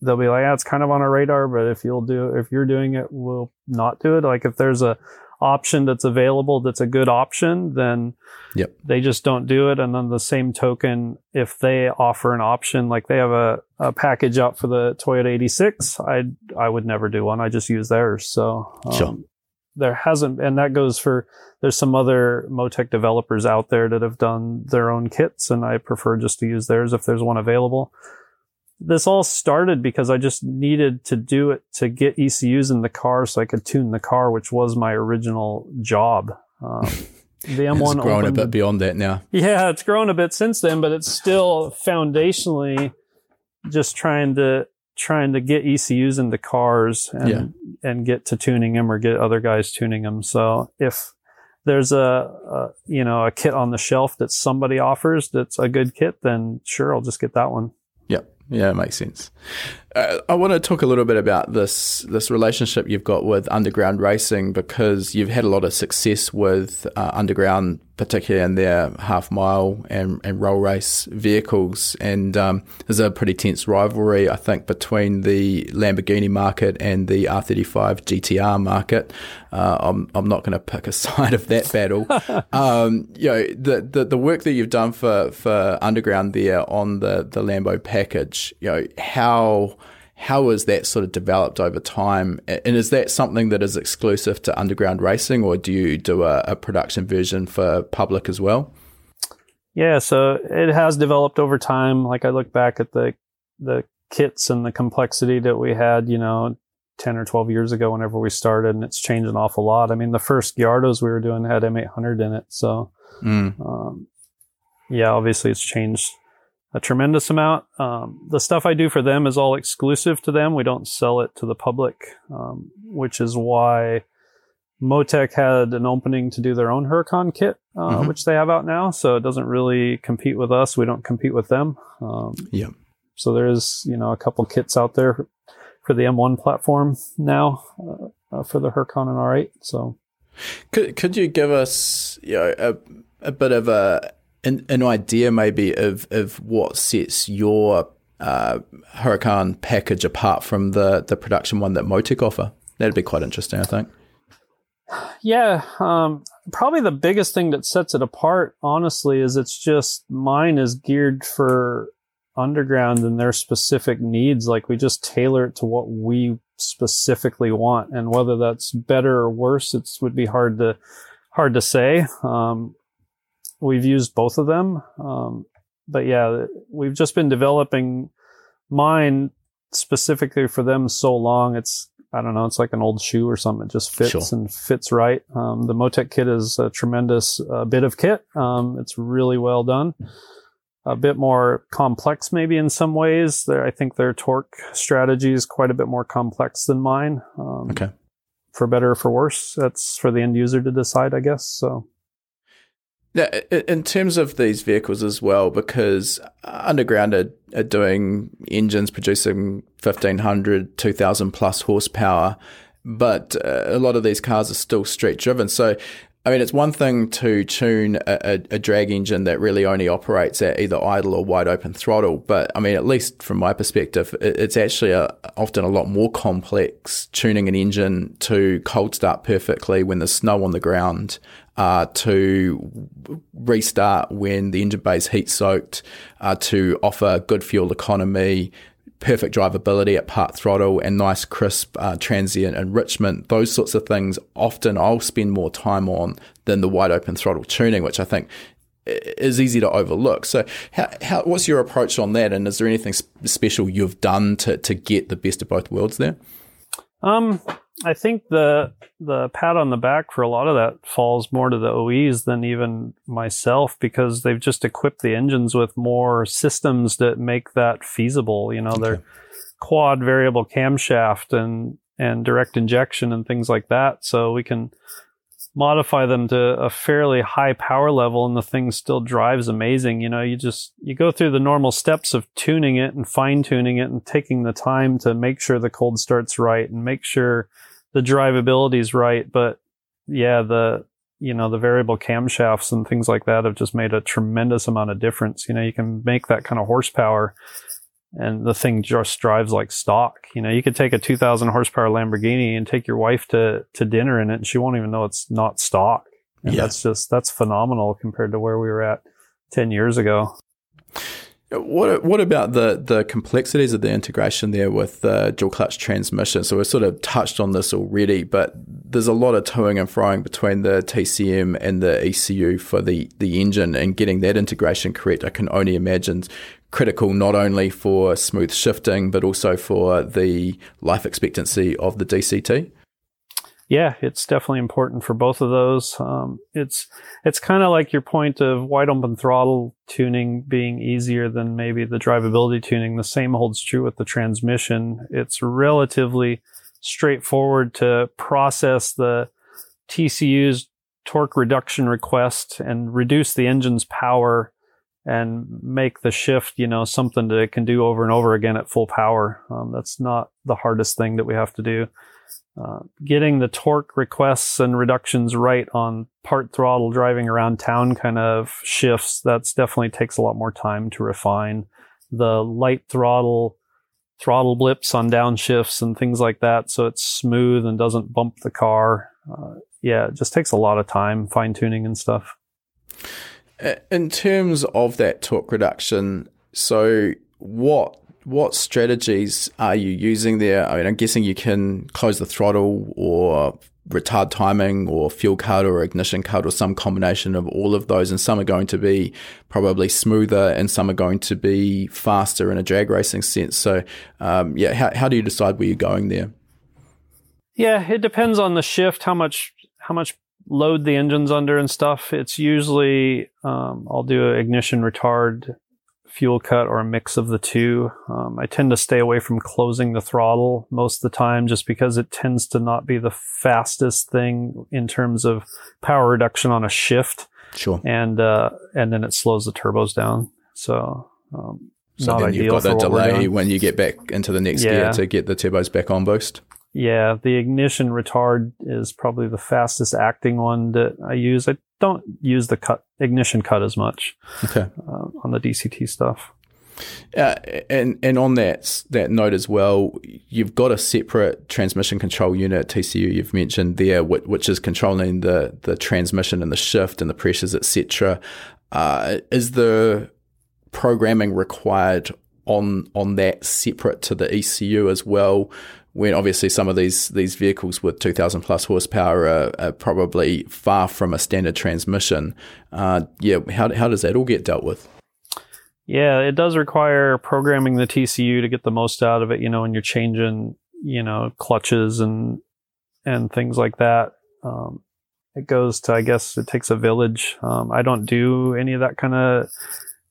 They'll be like, "Yeah, it's kind of on our radar, but if you're doing it, we'll not do it." Like if there's a option that's available that's a good option, then yep, they just don't do it. And on the same token, if they offer an option, like they have a package out for the Toyota 86, I would never do one. I just use theirs. So sure. There hasn't, and that goes for, there's some other Motec developers out there that have done their own kits, and I prefer just to use theirs if there's one available. This all started because I just needed to do it to get ECUs in the car so I could tune the car, which was my original job. The M1 it's grown a bit beyond that now. Yeah, it's grown a bit since then, but it's still foundationally just trying to get ECUs into cars and get to tuning them or get other guys tuning them. So if there's a kit on the shelf that somebody offers that's a good kit, then sure, I'll just get that one. Yeah, it makes sense. I want to talk a little bit about this relationship you've got with Underground Racing, because you've had a lot of success with Underground, particularly in their half mile and roll race vehicles. And there's a pretty tense rivalry, I think, between the Lamborghini market and the R35 GTR market. I'm not going to pick a side of that battle. The work that you've done for Underground there on the Lambo package, how has that sort of developed over time? And is that something that is exclusive to Underground Racing, or do you do a production version for public as well? Yeah, so it has developed over time. Like I look back at the kits and the complexity that we had, 10 or 12 years ago whenever we started, and it's changed an awful lot. I mean, the first Gallardos we were doing had M800 in it. So, obviously it's changed a tremendous amount. The stuff I do for them is all exclusive to them. We don't sell it to the public, which is why Motec had an opening to do their own Huracan kit, which they have out now. So it doesn't really compete with us. We don't compete with them. So there is, a couple kits out there for the M1 platform now for the Huracan and R8. So could you give us a bit of an idea maybe of what sets your Huracan package apart from the production one that Motec offer? That'd be quite interesting, I think. Yeah, probably the biggest thing that sets it apart, honestly, is it's just mine is geared for Underground and their specific needs. Like we just tailor it to what we specifically want, and whether that's better or worse, it would be hard to say. We've used both of them. But yeah, we've just been developing mine specifically for them so long. It's like an old shoe or something. It just fits and fits right. The Motec kit is a tremendous bit of kit. It's really well done. A bit more complex maybe in some ways. I think their torque strategy is quite a bit more complex than mine. For better or for worse, that's for the end user to decide, I guess. So. Now, in terms of these vehicles as well, because Underground are doing engines producing 1,500, 2,000 plus horsepower, but a lot of these cars are still street driven. So, I mean, it's one thing to tune a drag engine that really only operates at either idle or wide open throttle, but I mean, at least from my perspective, it's actually often a lot more complex tuning an engine to cold start perfectly when there's snow on the ground, to restart when the engine bay's heat soaked, to offer good fuel economy, perfect drivability at part throttle, and nice crisp transient enrichment. Those sorts of things often I'll spend more time on than the wide open throttle tuning, which I think is easy to overlook. So how what's your approach on that, and is there anything special you've done to get the best of both worlds there? I think the pat on the back for a lot of that falls more to the OEs than even myself, because they've just equipped the engines with more systems that make that feasible. Their quad variable camshaft and direct injection and things like that. So we can modify them to a fairly high power level and the thing still drives amazing. You go through the normal steps of tuning it and fine tuning it and taking the time to make sure the cold start's right and make sure the drivability is right. But yeah, the variable camshafts and things like that have just made a tremendous amount of difference. You can make that kind of horsepower and the thing just drives like stock. You know, you could take a 2,000 horsepower Lamborghini and take your wife to dinner in it, and she won't even know it's not stock. And yeah. That's phenomenal compared to where we were at 10 years ago. What about the complexities of the integration there with dual clutch transmission? So we've sort of touched on this already, but there's a lot of toing and froing between the TCM and the ECU for the engine, and getting that integration correct, I can only imagine, critical not only for smooth shifting, but also for the life expectancy of the DCT. Yeah, it's definitely important for both of those. It's kind of like your point of wide open throttle tuning being easier than maybe the drivability tuning. The same holds true with the transmission. It's relatively straightforward to process the TCU's torque reduction request and reduce the engine's power and make the shift, you know, something that it can do over and over again at full power. That's not the hardest thing that we have to do. Getting the torque requests and reductions right on part throttle driving around town kind of shifts, that's definitely takes a lot more time to refine. The light throttle blips on downshifts and things like that, so it's smooth and doesn't bump the car. It just takes a lot of time, fine-tuning and stuff. In terms of that torque reduction, so what strategies are you using there? I mean, I'm guessing you can close the throttle or retard timing or fuel cut or ignition cut or some combination of all of those. And some are going to be probably smoother and some are going to be faster in a drag racing sense. So, how do you decide where you're going there? Yeah, it depends on the shift, how much load the engine's under and stuff. It's usually, I'll do an ignition retard, fuel cut, or a mix of the two. I tend to stay away from closing the throttle most of the time, just because it tends to not be the fastest thing in terms of power reduction on a shift. Sure. And then it slows the turbos down. So not then ideal. You've got that delay when you get back into the next gear to get the turbos back on boost. Yeah, the ignition retard is probably the fastest acting one that I use. I don't use the ignition cut as much on the DCT stuff. And on that note as well, you've got a separate transmission control unit, TCU, you've mentioned there, which is controlling the transmission and the shift and the pressures, etc. Is the programming required on that separate to the ECU as well? When obviously some of these vehicles with 2,000 plus horsepower are probably far from a standard transmission. How does that all get dealt with? Yeah, it does require programming the TCU to get the most out of it, you know, when you're changing, you know, clutches and things like that. It goes to, I guess, it takes a village. I don't do any of that kind of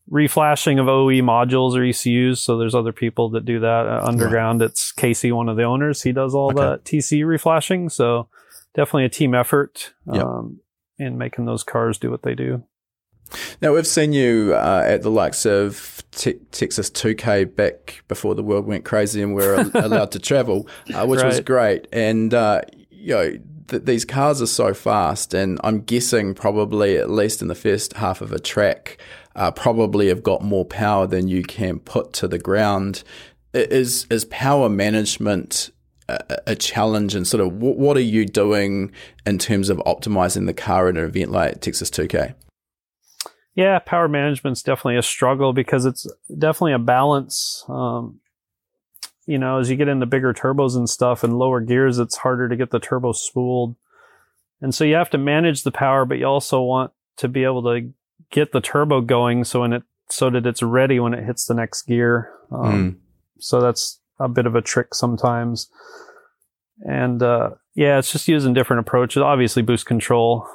reflashing of OE modules or ECUs, so there's other people that do that. Underground, it's Casey, one of the owners. He does all the TCU reflashing, so definitely a team effort in making those cars do what they do. Now, we've seen you at the likes of Texas 2K back before the world went crazy and we're allowed to travel, which was great. And, you know, these cars are so fast, and I'm guessing probably at least in the first half of a track, probably have got more power than you can put to the ground. Is power management a challenge, and sort of what are you doing in terms of optimizing the car in an event like Texas 2K? Yeah, power management's definitely a struggle because it's definitely a balance. You know, as you get into bigger turbos and stuff and lower gears, it's harder to get the turbo spooled. And so you have to manage the power, but you also want to be able to get the turbo going so that it's ready when it hits the next gear. So that's a bit of a trick sometimes. And it's just using different approaches. Obviously boost control,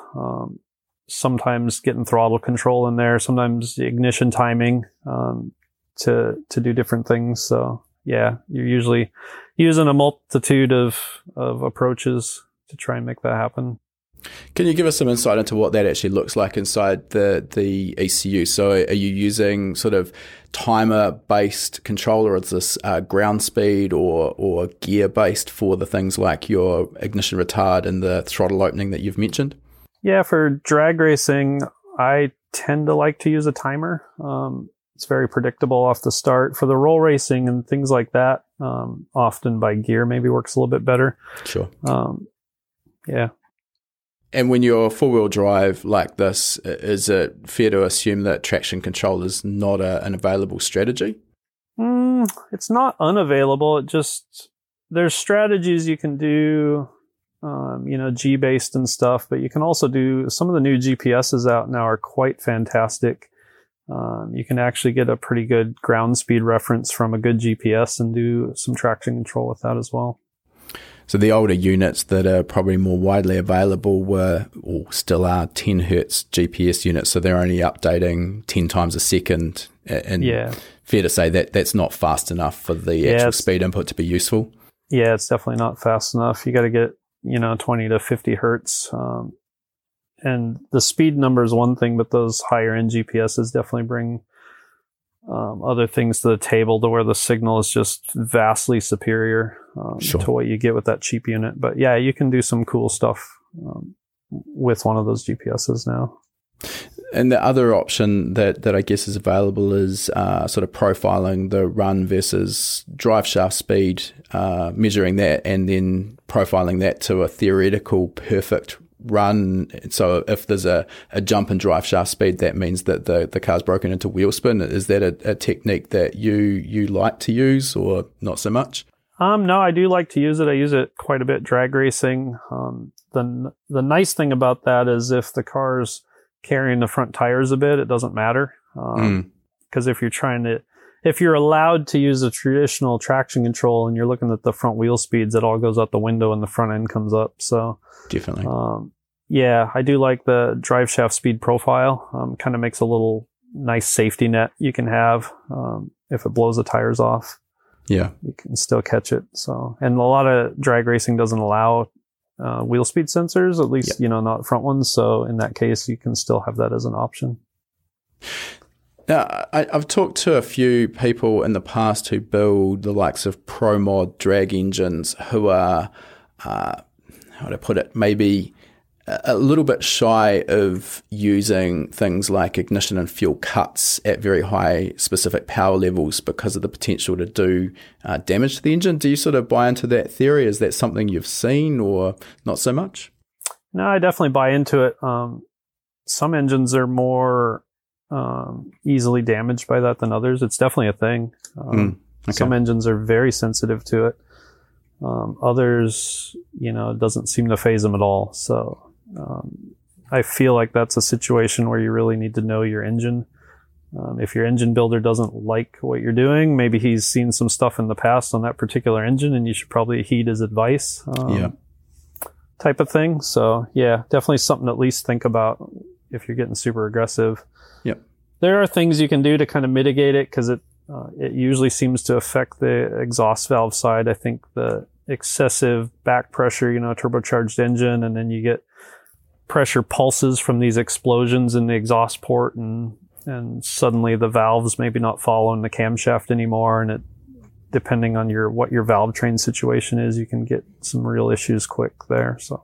sometimes getting throttle control in there, sometimes ignition timing to do different things. So yeah, you're usually using a multitude of approaches to try and make that happen. Can you give us some insight into what that actually looks like inside the ECU? So are you using sort of timer-based control, or is this ground speed or gear-based for the things like your ignition retard and the throttle opening that you've mentioned? Yeah, for drag racing, I tend to like to use a timer. It's very predictable off the start. For the roll racing and things like that, often by gear maybe works a little bit better. Sure. Yeah. And when you're four-wheel drive like this, is it fair to assume that traction control is not an available strategy? It's not unavailable. It just, there's strategies you can do, G-based and stuff, but you can also do, some of the new GPSs out now are quite fantastic. You can actually get a pretty good ground speed reference from a good GPS and do some traction control with that as well. So the older units that are probably more widely available were, or still are, 10 hertz GPS units. So they're only updating 10 times a second. And yeah, fair to say that that's not fast enough for the actual speed input to be useful. Yeah, it's definitely not fast enough. You got to get, 20 to 50 hertz. And the speed number is one thing, but those higher end GPSs definitely bring other things to the table, to where the signal is just vastly superior to what you get with that cheap unit. But yeah, you can do some cool stuff with one of those GPSs now. And the other option that I guess is available is sort of profiling the run versus drive shaft speed, measuring that and then profiling that to a theoretical perfect run. So if there's a jump in drive shaft speed, that means that the car's broken into wheel spin. Is that a technique that you like to use or not so much? No, I do like to use it. I use it quite a bit drag racing. The nice thing about that is if the car's carrying the front tires a bit, it doesn't matter. Because if you're allowed to use a traditional traction control and you're looking at the front wheel speeds, it all goes out the window and the front end comes up. So definitely. I do like the drive shaft speed profile. Kind of makes a little nice safety net you can have. If it blows the tires off, you can still catch it. So, and a lot of drag racing doesn't allow wheel speed sensors, at least, not front ones. So in that case, you can still have that as an option. Now, I've talked to a few people in the past who build the likes of pro mod drag engines who are, how would I put it, maybe a little bit shy of using things like ignition and fuel cuts at very high specific power levels because of the potential to do damage to the engine. Do you sort of buy into that theory? Is that something you've seen or not so much? No, I definitely buy into it. Some engines are more easily damaged by that than others. It's definitely a thing. Some engines are very sensitive to it. Others, it doesn't seem to phase them at all. So, I feel like that's a situation where you really need to know your engine. If your engine builder doesn't like what you're doing, maybe he's seen some stuff in the past on that particular engine and you should probably heed his advice, type of thing. So yeah, definitely something to at least think about if you're getting super aggressive. Yep. There are things you can do to kind of mitigate it, because it usually seems to affect the exhaust valve side. I think the excessive back pressure, turbocharged engine, and then you get pressure pulses from these explosions in the exhaust port, and suddenly the valve's maybe not following the camshaft anymore, and it, depending on what your valve train situation is, you can get some real issues quick there. So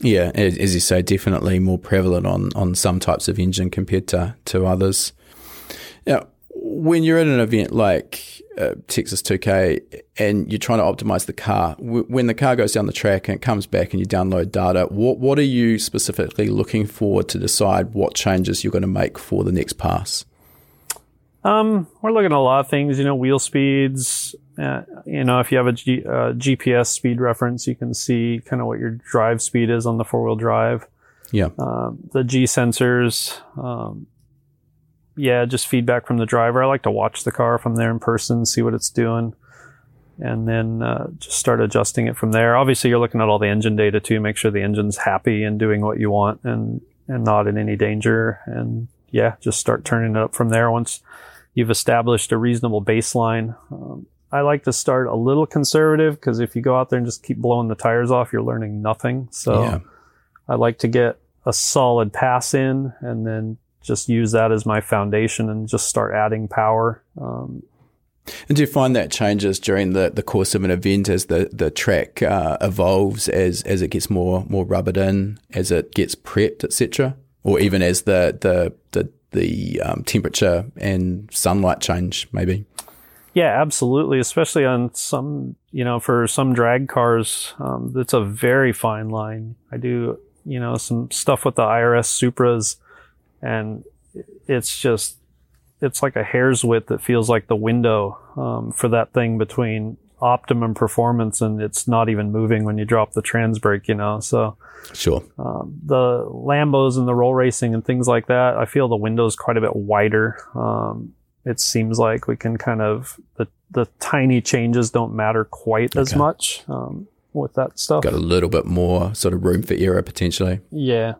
yeah, as you say, definitely more prevalent on some types of engine compared to others. Now, when you're at an event like Texas 2K and you're trying to optimize the car, when the car goes down the track and it comes back and you download data, what are you specifically looking for to decide what changes you're going to make for the next pass? We're looking at a lot of things, wheel speeds. If you have a GPS speed reference, you can see kind of what your drive speed is on the four-wheel drive. Yeah. The G sensors. Just feedback from the driver. I like to watch the car from there in person, see what it's doing, and then just start adjusting it from there. Obviously, you're looking at all the engine data too. Make sure the engine's happy and doing what you want and not in any danger. And yeah, just start turning it up from there once you've established a reasonable baseline. I like to start a little conservative, because if you go out there and just keep blowing the tires off, you're learning nothing. So yeah, I like to get a solid pass in and then just use that as my foundation and just start adding power. And do you find that changes during the course of an event as the track evolves, as it gets more rubbered in, as it gets prepped, etc., or even as the the temperature and sunlight change, maybe. Yeah, absolutely. Especially on some, you know, for some drag cars, it's a very fine line. I do, you know, some stuff with the IRS Supras, and it's just, it's like a hair's width that feels like the window for that thing between optimum performance and it's not even moving when you drop the trans brake, you know. So sure, the Lambos and the roll racing and things like that, I feel the window's quite a bit wider. It seems like we can kind of, the tiny changes don't matter quite as much with that stuff. Got a little bit more sort of room for error potentially. Yeah.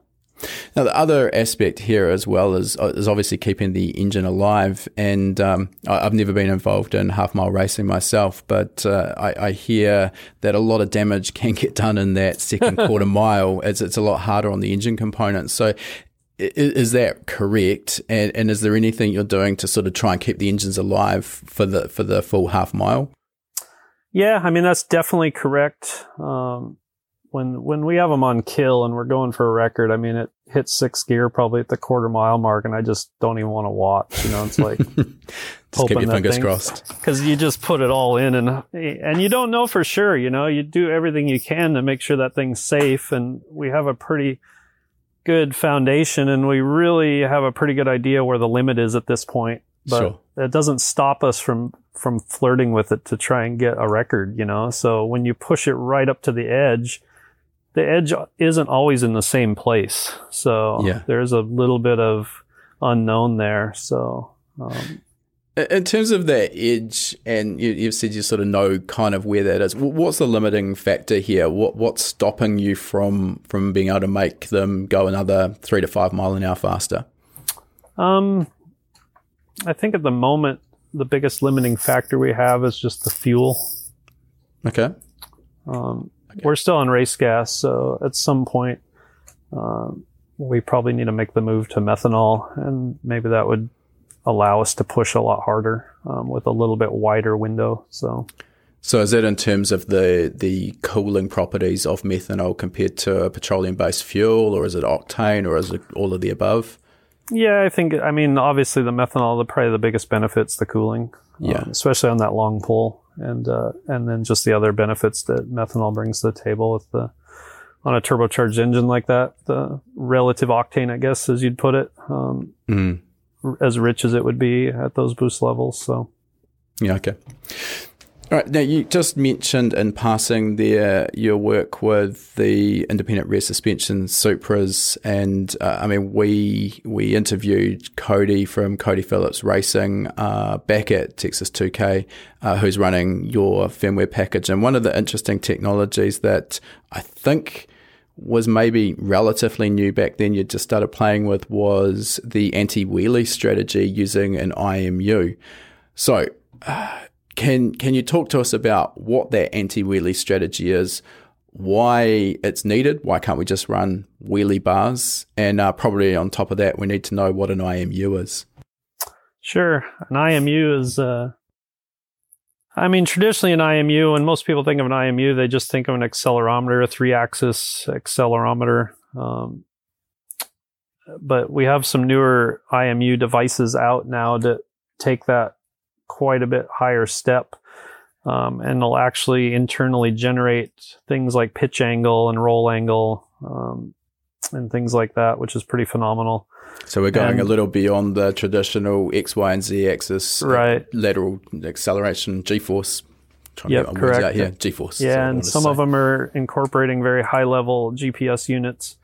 Now, the other aspect here as well is obviously keeping the engine alive. And I've never been involved in half-mile racing myself, but I hear that a lot of damage can get done in that second quarter mile, as it's a lot harder on the engine components. So is that correct? And is there anything you're doing to sort of try and keep the engines alive for the full half mile? Yeah, I mean, that's definitely correct. When we have them on kill and we're going for a record, I mean, it hits sixth gear probably at the quarter mile mark, and I just don't even want to watch. You know, it's like just keep your fingers crossed, because you just put it all in, and you don't know for sure. You know, you do everything you can to make sure that thing's safe, and we have a pretty good foundation, and we really have a pretty good idea where the limit is at this point. But It doesn't stop us from flirting with it to try and get a record. You know, so when you push it right up to the edge. The edge isn't always in the same place. So There's a little bit of unknown there. So in terms of that edge, and you've said you sort of know kind of where that is, what's the limiting factor here? What's stopping you from being able to make them go another 3 to 5 mile an hour faster? I think at the moment, the biggest limiting factor we have is just the fuel. Okay. We're still on race gas, so at some point we probably need to make the move to methanol, and maybe that would allow us to push a lot harder with a little bit wider window. So is that in terms of the cooling properties of methanol compared to a petroleum-based fuel, or is it octane, or is it all of the above? Yeah, I mean, obviously the methanol, probably the biggest benefit's the cooling, especially on that long pull. And then just the other benefits that methanol brings to the table with on a turbocharged engine like that, the relative octane, I guess, as you'd put it, as rich as it would be at those boost levels. So, yeah, okay. All right. Now, you just mentioned in passing there your work with the independent rear suspension Supras, and I mean, we interviewed Cody from Cody Phillips Racing back at Texas 2K, who's running your firmware package. And one of the interesting technologies that I think was maybe relatively new back then, you just started playing with, was the anti-wheelie strategy using an IMU. So Can you talk to us about what that anti-wheelie strategy is, why it's needed, why can't we just run wheelie bars, and probably on top of that, we need to know what an IMU is. Sure. An IMU is, traditionally an IMU, when most people think of an IMU, they just think of an accelerometer, a 3-axis accelerometer. But we have some newer IMU devices out now that take that quite a bit higher step, and they'll actually internally generate things like pitch angle and roll angle and things like that, which is pretty phenomenal. So we're going a little beyond the traditional X, Y, and Z axis, right? Lateral acceleration, G-force. Yep, correct. Out here. G-force. Yeah, and some of them are incorporating very high-level GPS units.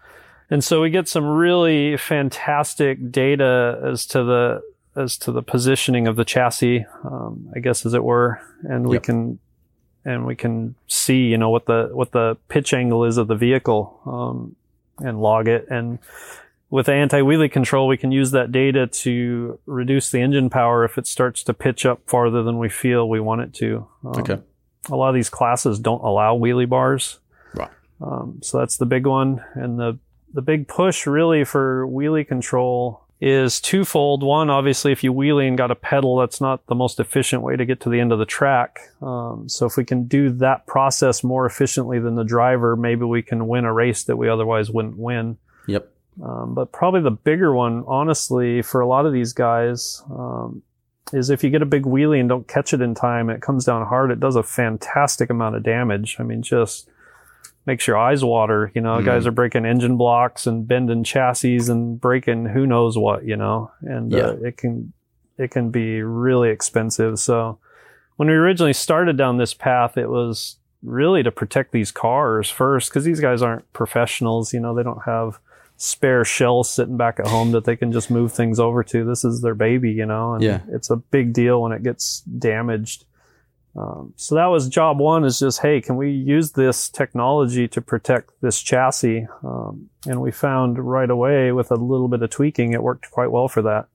And so we get some really fantastic data as to the positioning of the chassis, I guess, as it were, and we can see, you know, what the pitch angle is of the vehicle, and log it. And with anti-wheelie control, we can use that data to reduce the engine power if it starts to pitch up farther than we feel we want it to. A lot of these classes don't allow wheelie bars. Right. So that's the big one. And the big push really for wheelie control is twofold. One, obviously, if you wheelie and got a pedal, that's not the most efficient way to get to the end of the track. So if we can do that process more efficiently than the driver, maybe we can win a race that we otherwise wouldn't win. Yep. But probably the bigger one, honestly, for a lot of these guys, is if you get a big wheelie and don't catch it in time, it comes down hard. It does a fantastic amount of damage. I mean, just makes your eyes water. You know, guys are breaking engine blocks and bending chassis and breaking who knows what, you know, and it can be really expensive. So when we originally started down this path, it was really to protect these cars first, because these guys aren't professionals. You know, they don't have spare shells sitting back at home that they can just move things over to. This is their baby, you know, and it's a big deal when it gets damaged. So that was job one, is just, hey, can we use this technology to protect this chassis? And we found right away, with a little bit of tweaking, it worked quite well for that.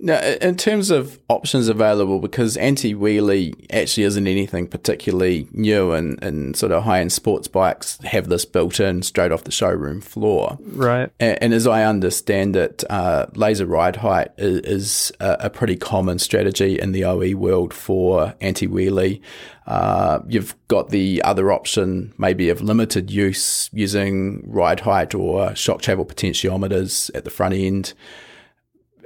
Now, in terms of options available, because anti-wheelie actually isn't anything particularly new, and sort of high-end sports bikes have this built in straight off the showroom floor. Right. And as I understand it, laser ride height is a pretty common strategy in the OE world for anti-wheelie. You've got the other option maybe of limited use using ride height or shock travel potentiometers at the front end.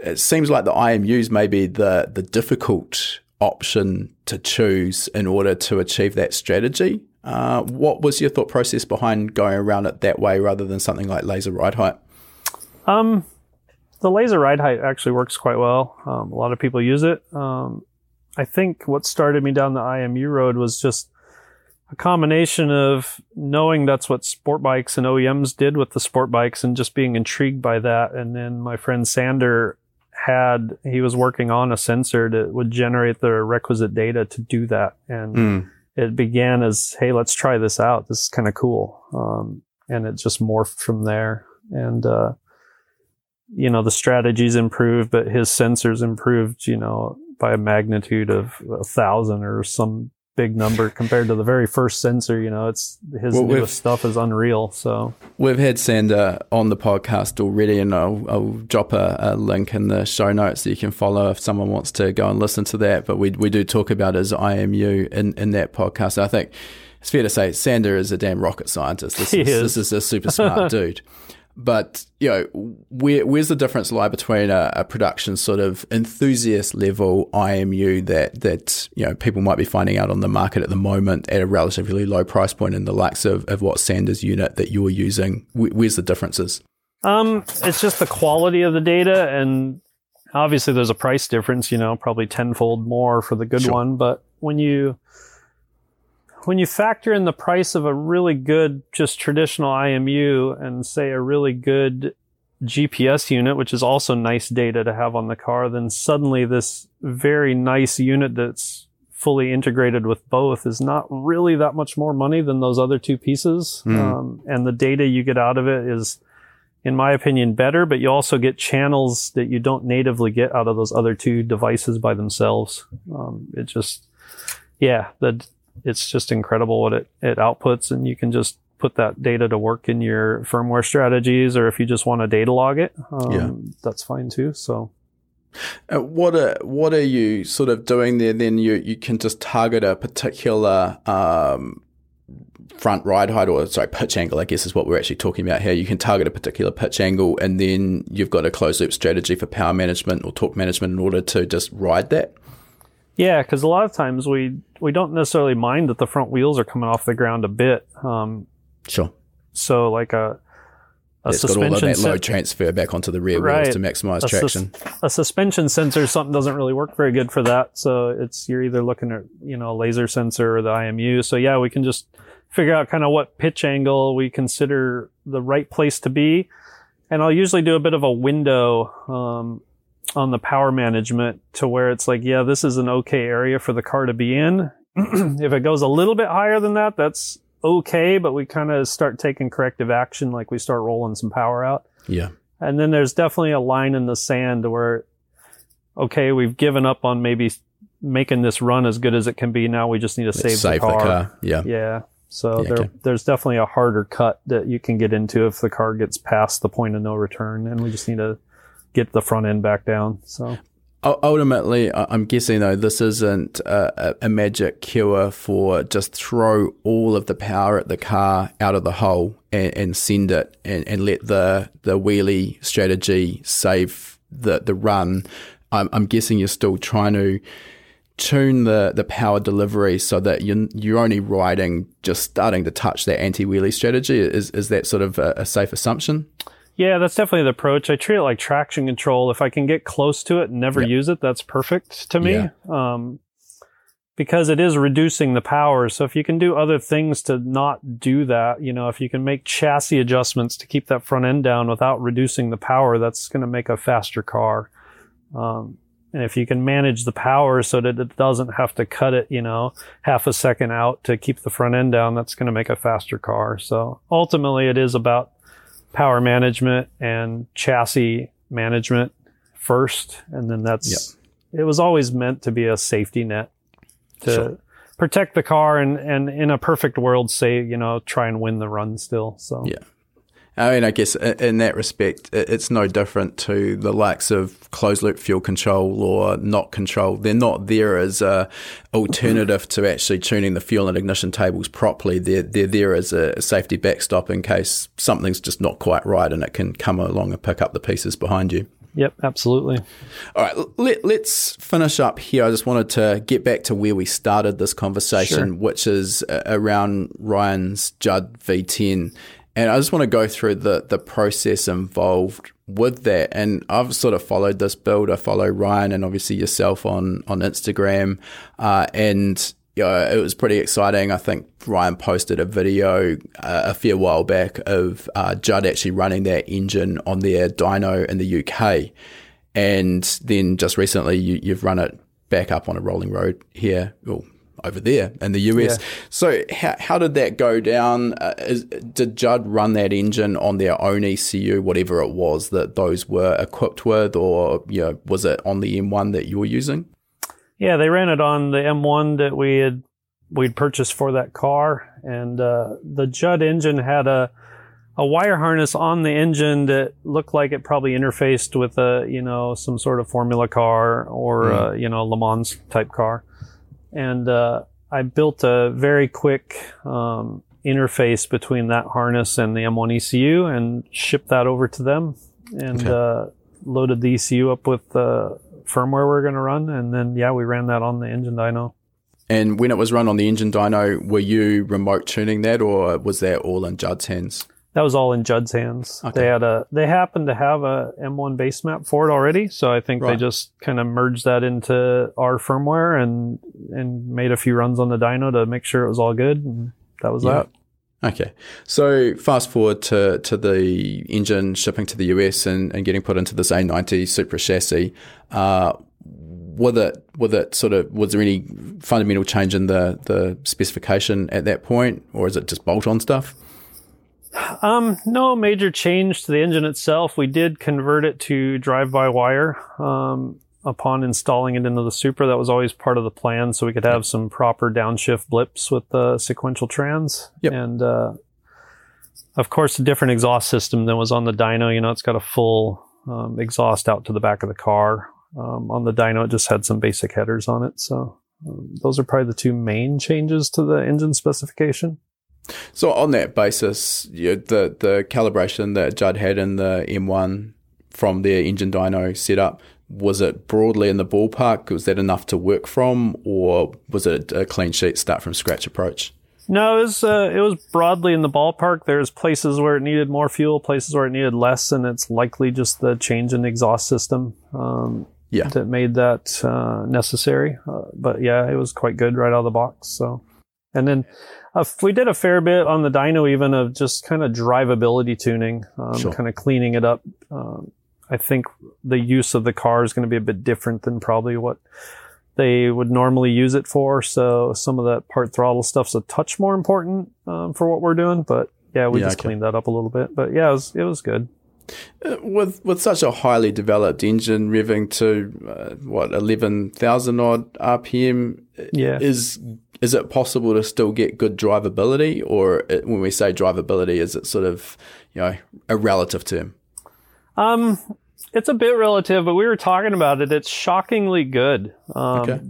It seems like the IMUs may be the difficult option to choose in order to achieve that strategy. What was your thought process behind going around it that way rather than something like laser ride height? The laser ride height actually works quite well. A lot of people use it. I think what started me down the IMU road was just a combination of knowing that's what sport bikes and OEMs did with the sport bikes and just being intrigued by that. And then my friend Sander was working on a sensor that would generate the requisite data to do that. And it began as, hey, let's try this out. This is kind of cool. And it just morphed from there. And, you know, the strategies improved, but his sensors improved, you know, by a magnitude of 1,000 or some big number compared to the very first sensor. You know, it's his newest stuff is unreal. So we've had Sander on the podcast already, and I'll drop a link in the show notes that you can follow if someone wants to go and listen to that. But we do talk about his IMU in that podcast. I think it's fair to say Sander is a damn rocket scientist. This is a super smart dude. But, you know, where's the difference lie between a production sort of enthusiast level IMU that, you know, people might be finding out on the market at the moment at a relatively low price point, and the likes of what Sander's unit that you're using? Where's the differences? It's just the quality of the data, and obviously there's a price difference, you know, probably tenfold more for the good one. But when you factor in the price of a really good, just traditional IMU, and say a really good GPS unit, which is also nice data to have on the car, then suddenly this very nice unit that's fully integrated with both is not really that much more money than those other two pieces. And the data you get out of it is, in my opinion, better, but you also get channels that you don't natively get out of those other two devices by themselves. It's just incredible what it outputs, and you can just put that data to work in your firmware strategies, or if you just want to data log it, that's fine too. So what are you sort of doing there then? You can just target a particular front ride height, or pitch angle, I guess is what we're actually talking about here. You can target a particular pitch angle, and then you've got a closed loop strategy for power management or torque management in order to just ride that. Yeah, because a lot of times we don't necessarily mind that the front wheels are coming off the ground a bit. So like a suspension, got all of that load transfer back onto the rear wheels to maximize traction. A suspension sensor, something doesn't really work very good for that. So you're either looking at, you know, a laser sensor or the IMU. So yeah, we can just figure out kind of what pitch angle we consider the right place to be, and I'll usually do a bit of a window on the power management to where it's like, yeah, this is an okay area for the car to be in. If it goes a little bit higher than that, that's okay, but we kind of start taking corrective action, like we start rolling some power out. Yeah. And then there's definitely a line in the sand where, okay, we've given up on maybe making this run as good as it can be. Now we just need to save the car. Yeah. So there's definitely a harder cut that you can get into if the car gets past the point of no return, and we just need to get the front end back down. So Ultimately, I'm guessing though this isn't a magic cure for just throw all of the power at the car out of the hole and send it and let the wheelie strategy save the run. I'm guessing you're still trying to tune the power delivery so that you're only riding just starting to touch that anti-wheelie strategy. Is that sort of a safe assumption? Yeah, that's definitely the approach. I treat it like traction control. If I can get close to it and never use it, that's perfect to me. Yeah. Because it is reducing the power. So if you can do other things to not do that, you know, if you can make chassis adjustments to keep that front end down without reducing the power, that's going to make a faster car. And if you can manage the power so that it doesn't have to cut it, you know, half a second out to keep the front end down, that's going to make a faster car. So ultimately it is about power management and chassis management first. And then that's, it was always meant to be a safety net to protect the car and in a perfect world, say, you know, try and win the run still. So, yeah. I mean, I guess in that respect, it's no different to the likes of closed-loop fuel control or NOT control. They're not there as an alternative to actually tuning the fuel and ignition tables properly. They're there as a safety backstop in case something's just not quite right and it can come along and pick up the pieces behind you. Yep, absolutely. All right, let's finish up here. I just wanted to get back to where we started this conversation, which is around Ryan's Judd V10. And I just want to go through the process involved with that. And I've sort of followed this build. I follow Ryan and obviously yourself on Instagram. And you know, it was pretty exciting. I think Ryan posted a video a fair while back of Judd actually running their engine on their dyno in the UK. And then just recently you've run it back up on a rolling road here. Well, over there in the US. Yeah. So how did that go down? Did Judd run that engine on their own ECU, whatever it was that those were equipped with, or you know, was it on the M1 that you were using? Yeah, they ran it on the M1 that we'd purchased for that car, and the Judd engine had a wire harness on the engine that looked like it probably interfaced with some sort of Formula car or Le Mans type car. And I built a very quick interface between that harness and the M1 ECU and shipped that over to them and loaded the ECU up with the firmware we're going to run. And then, we ran that on the engine dyno. And when it was run on the engine dyno, were you remote tuning that, or was that all in Judd's hands? That was all in Judd's hands. Okay. They happened to have a M1 base map for it already, so I think they just kind of merged that into our firmware and made a few runs on the dyno to make sure it was all good. And that was that. Okay. So fast forward to the engine shipping to the US and getting put into this A90 Supra chassis. With it, sort of, was there any fundamental change in the specification at that point, or is it just bolt-on stuff? No major change to the engine itself. We did convert it to drive-by-wire upon installing it into the Supra. That was always part of the plan, so we could have some proper downshift blips with the sequential trans. Yep. And, of course, a different exhaust system than was on the dyno. You know, it's got a full exhaust out to the back of the car. On the dyno, it just had some basic headers on it. So those are probably the two main changes to the engine specification. So on that basis, the calibration that Judd had in the M1 from their engine dyno setup, was it broadly in the ballpark? Was that enough to work from, or was it a clean sheet, start from scratch approach? No, it was broadly in the ballpark. There's places where it needed more fuel, places where it needed less, and it's likely just the change in the exhaust system that made that necessary. But it was quite good right out of the box. So, and then... we did a fair bit on the dyno even of just kind of drivability tuning, kind of cleaning it up. I think the use of the car is going to be a bit different than probably what they would normally use it for. So some of that part throttle stuff's a touch more important for what we're doing. But, we cleaned that up a little bit. But, it was good. With such a highly developed engine revving to, 11,000-odd RPM, is it possible to still get good drivability? Or when we say drivability, is it sort of, a relative term? It's a bit relative, but we were talking about it. It's shockingly good. Okay.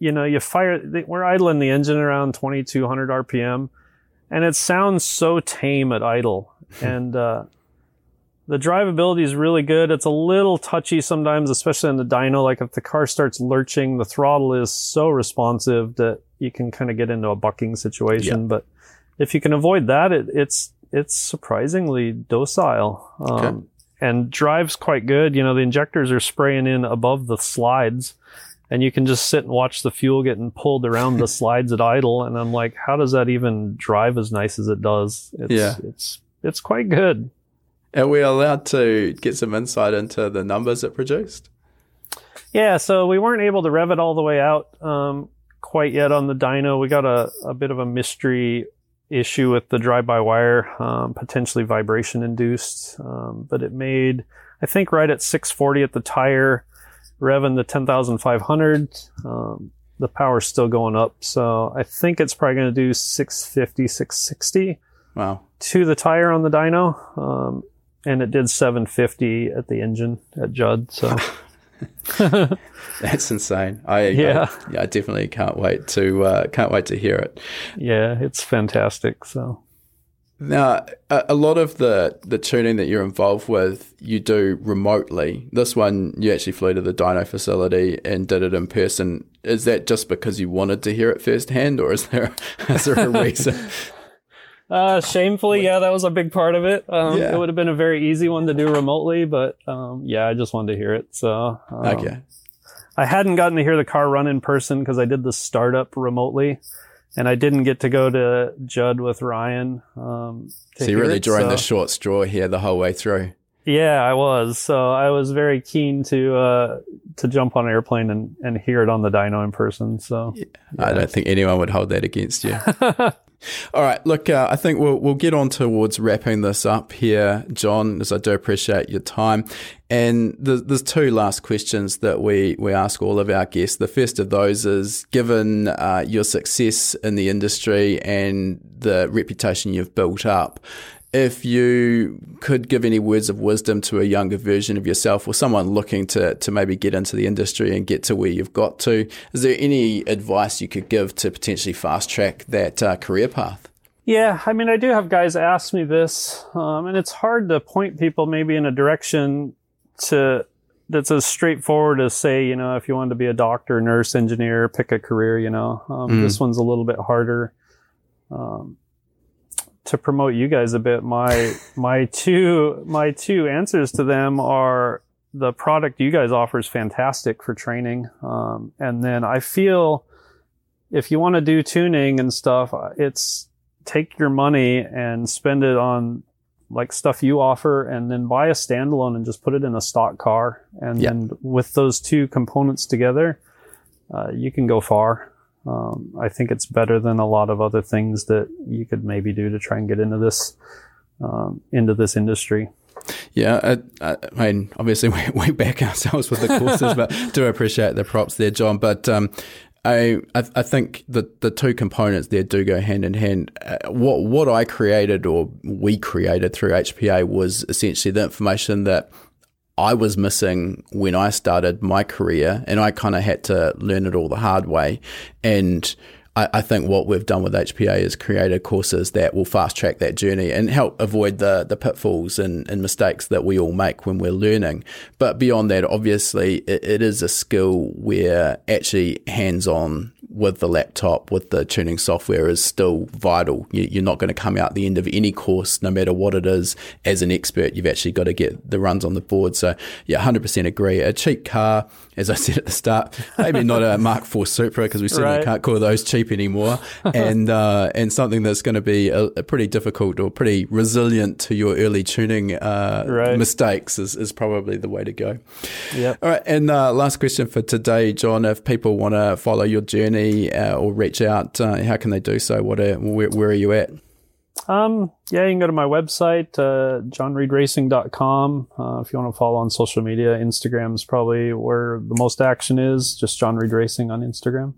We're idling the engine around 2,200 RPM, and it sounds so tame at idle. And the drivability is really good. It's a little touchy sometimes, especially in the dyno. Like if the car starts lurching, the throttle is so responsive that you can kind of get into a bucking situation. Yeah. But if you can avoid that, it's surprisingly docile. Okay. And drives quite good. You know, the injectors are spraying in above the slides, and you can just sit and watch the fuel getting pulled around the slides at idle. And I'm like, how does that even drive as nice as it does? It's quite good. Are we allowed to get some insight into the numbers it produced? Yeah, so we weren't able to rev it all the way out quite yet on the dyno. We got a bit of a mystery issue with the drive-by-wire, potentially vibration-induced. But it made, I think, right at 640 at the tire, revving the 10,500. The power's still going up. So I think it's probably going to do 650, 660 to the tire on the dyno. And it did 750 at the engine at Judd. So that's insane. I definitely can't wait to hear it. Yeah, it's fantastic. So now a lot of the tuning that you're involved with, you do remotely. This one, you actually flew to the dyno facility and did it in person. Is that just because you wanted to hear it firsthand, or is there a reason? Shamefully, yeah, that was a big part of it. It would have been a very easy one to do remotely, but I just wanted to hear it. So okay. I hadn't gotten to hear the car run in person because I did the startup remotely, and I didn't get to go to Judd with Ryan. So you really drawing the short straw here the whole way through. Yeah, I was. So I was very keen to jump on an airplane and hear it on the dyno in person. So yeah. I don't think anyone would hold that against you. All right, look, I think we'll get on towards wrapping this up here, John, as I do appreciate your time. And there's two last questions that we ask all of our guests. The first of those is, given your success in the industry and the reputation you've built up, if you could give any words of wisdom to a younger version of yourself or someone looking to maybe get into the industry and get to where you've got to, is there any advice you could give to potentially fast-track that career path? Yeah, I mean, I do have guys ask me this, and it's hard to point people maybe in a direction that's as straightforward as, say, you know, if you wanted to be a doctor, nurse, engineer, pick a career, you know. This one's a little bit harder. To promote you guys a bit, my two answers to them are the product you guys offer is fantastic for training. And then I feel if you want to do tuning and stuff, it's take your money and spend it on like stuff you offer, and then buy a standalone and just put it in a stock car. And then with those two components together, you can go far. I think it's better than a lot of other things that you could maybe do to try and get into this industry. Yeah, I mean, obviously we back ourselves with the courses, but do appreciate the props there, John. But I think the two components there do go hand in hand. What I created, or we created through HPA, was essentially the information that I was missing when I started my career, and I kind of had to learn it all the hard way. And I think what we've done with HPA is created courses that will fast track that journey and help avoid the pitfalls and mistakes that we all make when we're learning. But beyond that, obviously, it is a skill where actually hands-on with the laptop, with the tuning software, is still vital. You're not going to come out the end of any course, no matter what it is, as an expert. You've actually got to get the runs on the board. So yeah, 100% agree. A cheap car, as I said at the start, maybe not a Mark IV Supra, because we certainly can't call those cheap anymore, and something that's going to be a pretty difficult or pretty resilient to your early tuning mistakes is probably the way to go. Yep. All right, and last question for today, John. If people want to follow your journey, or reach out, how can they do so? Where are you at? You can go to my website, johnreedracing.com. If you want to follow on social media, Instagram is probably where the most action is, just John Reed Racing on Instagram.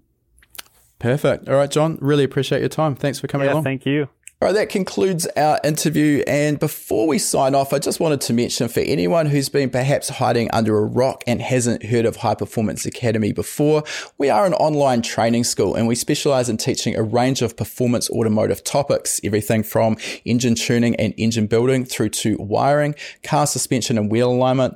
Perfect. All right, John, really appreciate your time. Thanks for coming along. Thank you. All right, that concludes our interview. And before we sign off, I just wanted to mention for anyone who's been perhaps hiding under a rock and hasn't heard of High Performance Academy before, we are an online training school and we specialize in teaching a range of performance automotive topics, everything from engine tuning and engine building through to wiring, car suspension and wheel alignment,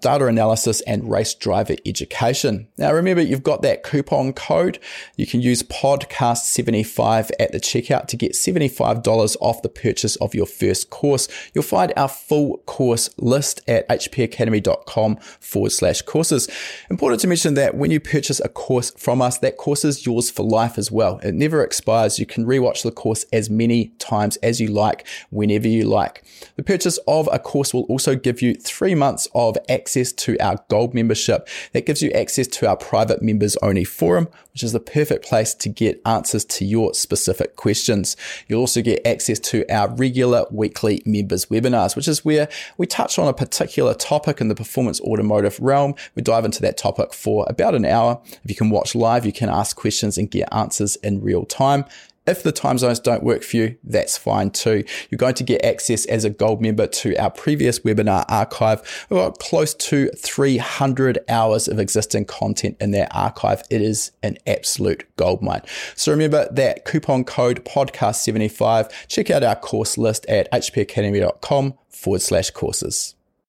data analysis and race driver education. Now, remember, you've got that coupon code. You can use podcast75 at the checkout to get $75 off the purchase of your first course. You'll find our full course list at hpacademy.com/courses. Important to mention that when you purchase a course from us, that course is yours for life as well. It never expires. You can rewatch the course as many times as you like, whenever you like. The purchase of a course will also give you 3 months of access to our gold membership. That gives you access to our private members only forum, which is the perfect place to get answers to your specific questions. You'll also get access to our regular weekly members webinars, which is where we touch on a particular topic in the performance automotive realm. We dive into that topic for about an hour. If you can watch live, you can ask questions and get answers in real time. If the time zones don't work for you, that's fine too. You're going to get access as a gold member to our previous webinar archive. We've got close to 300 hours of existing content in that archive. It is an absolute goldmine. So remember that coupon code podcast75. Check out our course list at hpacademy.com/courses.